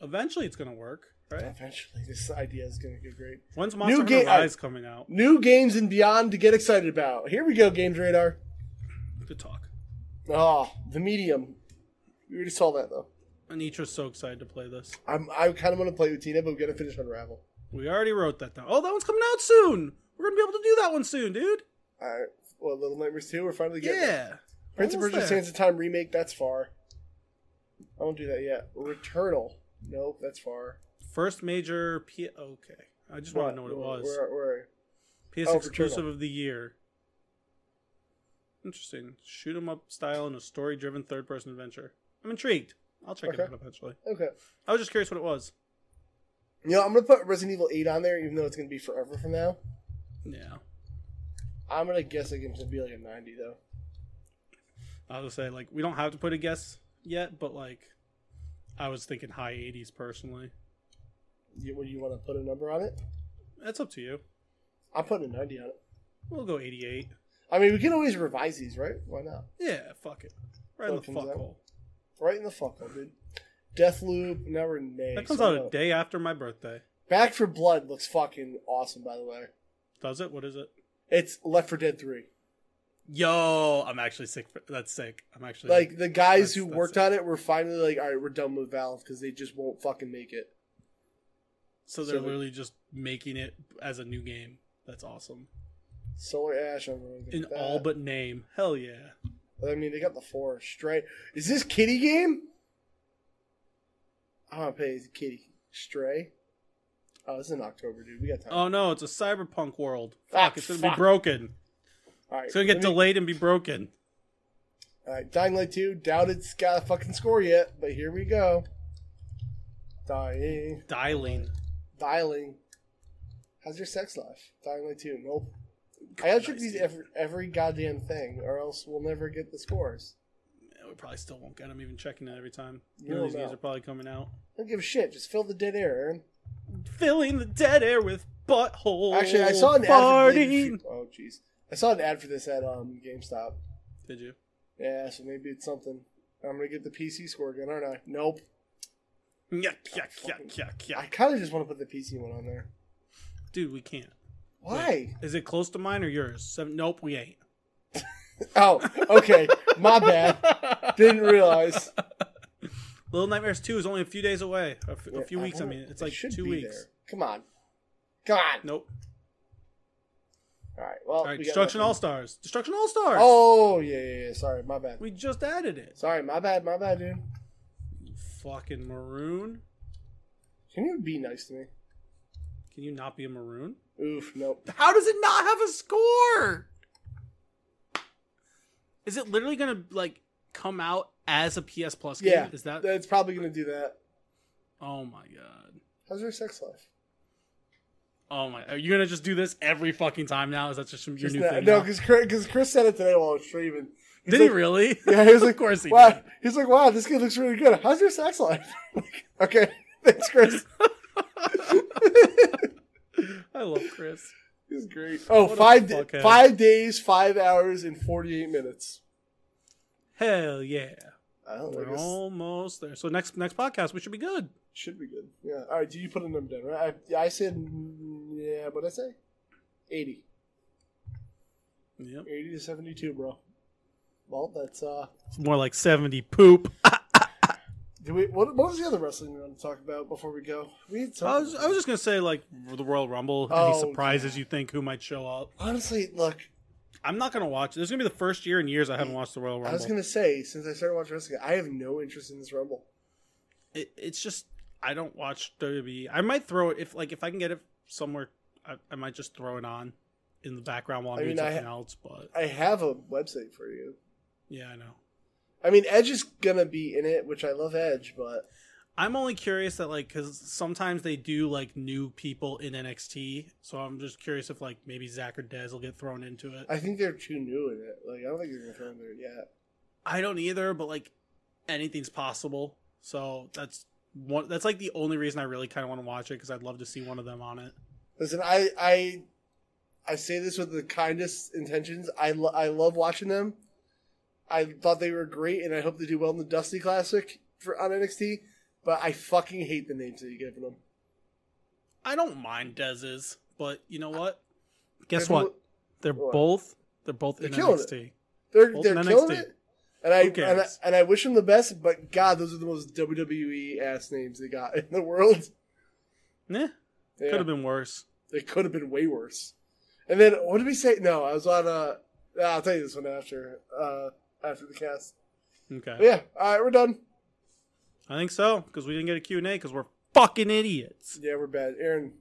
eventually it's going to work, right? Eventually this idea is going to get great. When's Monster Hunter Rise uh, coming out? New games and beyond to get excited about. Here we go, Games Radar. Good talk. Oh, the medium. We already saw that, though. Anitra's so excited to play this. I'm, I kind of want to play with Tina, but we've got to finish Unravel. We already wrote that down. Oh, that one's coming out soon. We're going to be able to do that one soon, dude. I, well, Little Nightmares two, we're finally getting yeah. it. Prince of Persia Sands of Time remake, that's far. I won't do that yet. Returnal. Nope, that's far. First major... P- okay. I just want to know what it was. Where, where? P S oh, exclusive Returnal. Of the year. Interesting. Shoot 'em up style in a story-driven third-person adventure. I'm intrigued. I'll check okay. it out eventually. Okay. I was just curious what it was. You know, I'm going to put Resident Evil eight on there, even though it's going to be forever from now. Yeah. I'm going to guess like it's going to be like a ninety, though. I was going to say, like, we don't have to put a guess yet, but, like, I was thinking high eighties, personally. You, would you want to put a number on it? That's up to you. I'll put a ninety on it. We'll go eighty-eight. I mean, we can always revise these, right? Why not? Yeah, fuck it. Right so in the fuck out. hole. Right in the fuck hole, dude. Deathloop, now we're in May. That comes so out a day after my birthday. Back four Blood looks fucking awesome, by the way. Does it? What is it? It's Left four Dead three. Yo, I'm actually sick. For, that's sick. I'm actually like sick. The guys that's, who that's worked sick. on it were finally like, all right, we're done with Valve because they just won't fucking make it. So they're so, literally just making it as a new game. That's awesome. Solar Ash. I'm really In that. all but name. Hell yeah. I mean, they got the four straight. Is this Kitty game? I want to play as Kitty. Stray? Oh, this is in October, dude. We got time. Oh, no. It's a cyberpunk world. Fuck. Ah, it's going to be broken. All right, it's going to get me... delayed and be broken. All right. Dying Light two. Doubt it's got a fucking score yet, but here we go. Dying. Dialing. Dialing. How's your sex life? Dying Light two. Nope. I gotta check these every, every goddamn thing, or else we'll never get the scores. Yeah, we probably still won't get them, even checking it every time. You know, these games are probably coming out. I don't give a shit. Just fill the dead air, Aaron. Filling the dead air with butthole. Actually, I saw an farting. ad. For, oh, jeez. I saw an ad for this at um GameStop. Did you? Yeah, so maybe it's something. I'm gonna get the P C score again, aren't I? Nope. Yuck, yuck, fucking, yuck, yuck, yuck. I kind of just want to put the P C one on there. Dude, we can't. Why? Wait, is it close to mine or yours? Seven, nope, we ain't. Oh, okay. My bad. Didn't realize. Little Nightmares two is only a few days away. A, f- yeah, a few I weeks, I mean. It's like it two weeks. There. Come on. Come on. Nope. All right. Well, All right, we Destruction All-Stars. Destruction All-Stars. Oh, yeah, yeah, yeah. Sorry, my bad. We just added it. Sorry, my bad, my bad, dude. You fucking maroon. Can you be nice to me? Can you not be a maroon? Oof, nope. How does it not have a score? Is it literally going to like come out as a P S Plus game? Yeah, Is that... it's probably going to do that. Oh my god. How's your sex life? Oh my... Are you going to just do this every fucking time now? Is that just your just new that, thing? No, because Chris, Chris said it today while I was streaming. He's did like, he really? Yeah, he was like, of course he wow. did. He's like, wow, this kid looks really good. How's your sex life? Okay, thanks, Chris. I love Chris. He's great. Oh, what five da- five days, five hours, and forty-eight minutes. Hell yeah! I don't We're like almost there. So next next podcast, we should be good. Should be good. Yeah. All right. Do you put a number down? Right. I, I said yeah. What did I say? Eighty. Yep. Eighty to seventy-two, bro. Well, that's uh. It's more like seventy poop. Did we, what, what was the other wrestling we want to talk about before we go? We had I, was, I was just going to say, like, the Royal Rumble. Oh, any surprises yeah. you think who might show up? Honestly, look. I'm not going to watch. This is going to be the first year in years I haven't watched the Royal Rumble. I was going to say, since I started watching wrestling, I have no interest in this Rumble. It, it's just, I don't watch W W E. I might throw it, if like if I can get it somewhere, I, I might just throw it on in the background while I'm I mean, doing something ha- else. But I have a website for you. Yeah, I know. I mean, Edge is going to be in it, which I love Edge, but... I'm only curious that, like, because sometimes they do, like, new people in N X T, so I'm just curious if, like, maybe Zach or Dez will get thrown into it. I think they're too new in it. Like, I don't think they're going to throw in there yet. I don't either, but, like, anything's possible. So that's, one, that's like, the only reason I really kind of want to watch it, because I'd love to see one of them on it. Listen, I I, I say this with the kindest intentions. I, lo- I love watching them. I thought they were great, and I hope they do well in the Dusty Classic for on N X T, but I fucking hate the names that you're giving them. I don't mind Dez's, but you know what? Guess what? They're what? both they're both they're in N X T. It. They're both they're killing N X T. It. And I, and I and I wish them the best, but God, those are the most W W E ass names they got in the world. Nah, yeah. Could have been worse. They could have been way worse. And then, what did we say? No, I was on a... I'll tell you this one after uh, after the cast. Okay. But yeah, all right, we're done. I think so, because we didn't get a Q and A because we're fucking idiots. Yeah, we're bad. Aaron,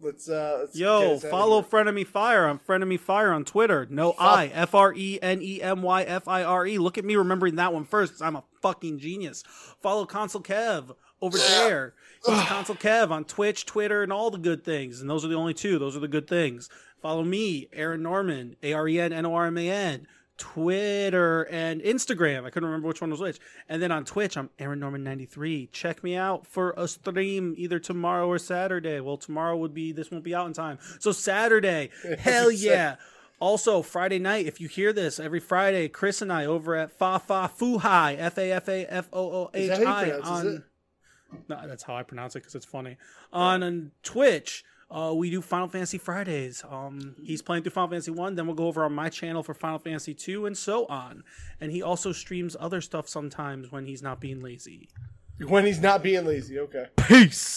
let's... uh. Let's Yo, follow Frenemy Fire on Frenemy Fire on Twitter. No Fuck. I. F R E N E M Y F I R E. Look at me remembering that one first, because I'm a fucking genius. Follow Console Kev over there. He's Console Kev on Twitch, Twitter, and all the good things. And those are the only two. Those are the good things. Follow me, Aaron Norman, A R E N N O R M A N, Twitter and Instagram. I couldn't remember which one was which. And then on Twitch, I'm Aaron Norman ninety-three. Check me out for a stream either tomorrow or Saturday. Well, tomorrow would be, this won't be out in time. So Saturday, hell yeah. Also, Friday night, if you hear this, every Friday, Chris and I over at Fa Fa Fuhai, F A F A F O O H I. on. No, that's how I pronounce it because it's funny. On, on Twitch. Uh, we do Final Fantasy Fridays. Um, he's playing through Final Fantasy One. Then we'll go over on my channel for Final Fantasy Two, and so on. And he also streams other stuff sometimes when he's not being lazy. When he's not being lazy, okay. Peace.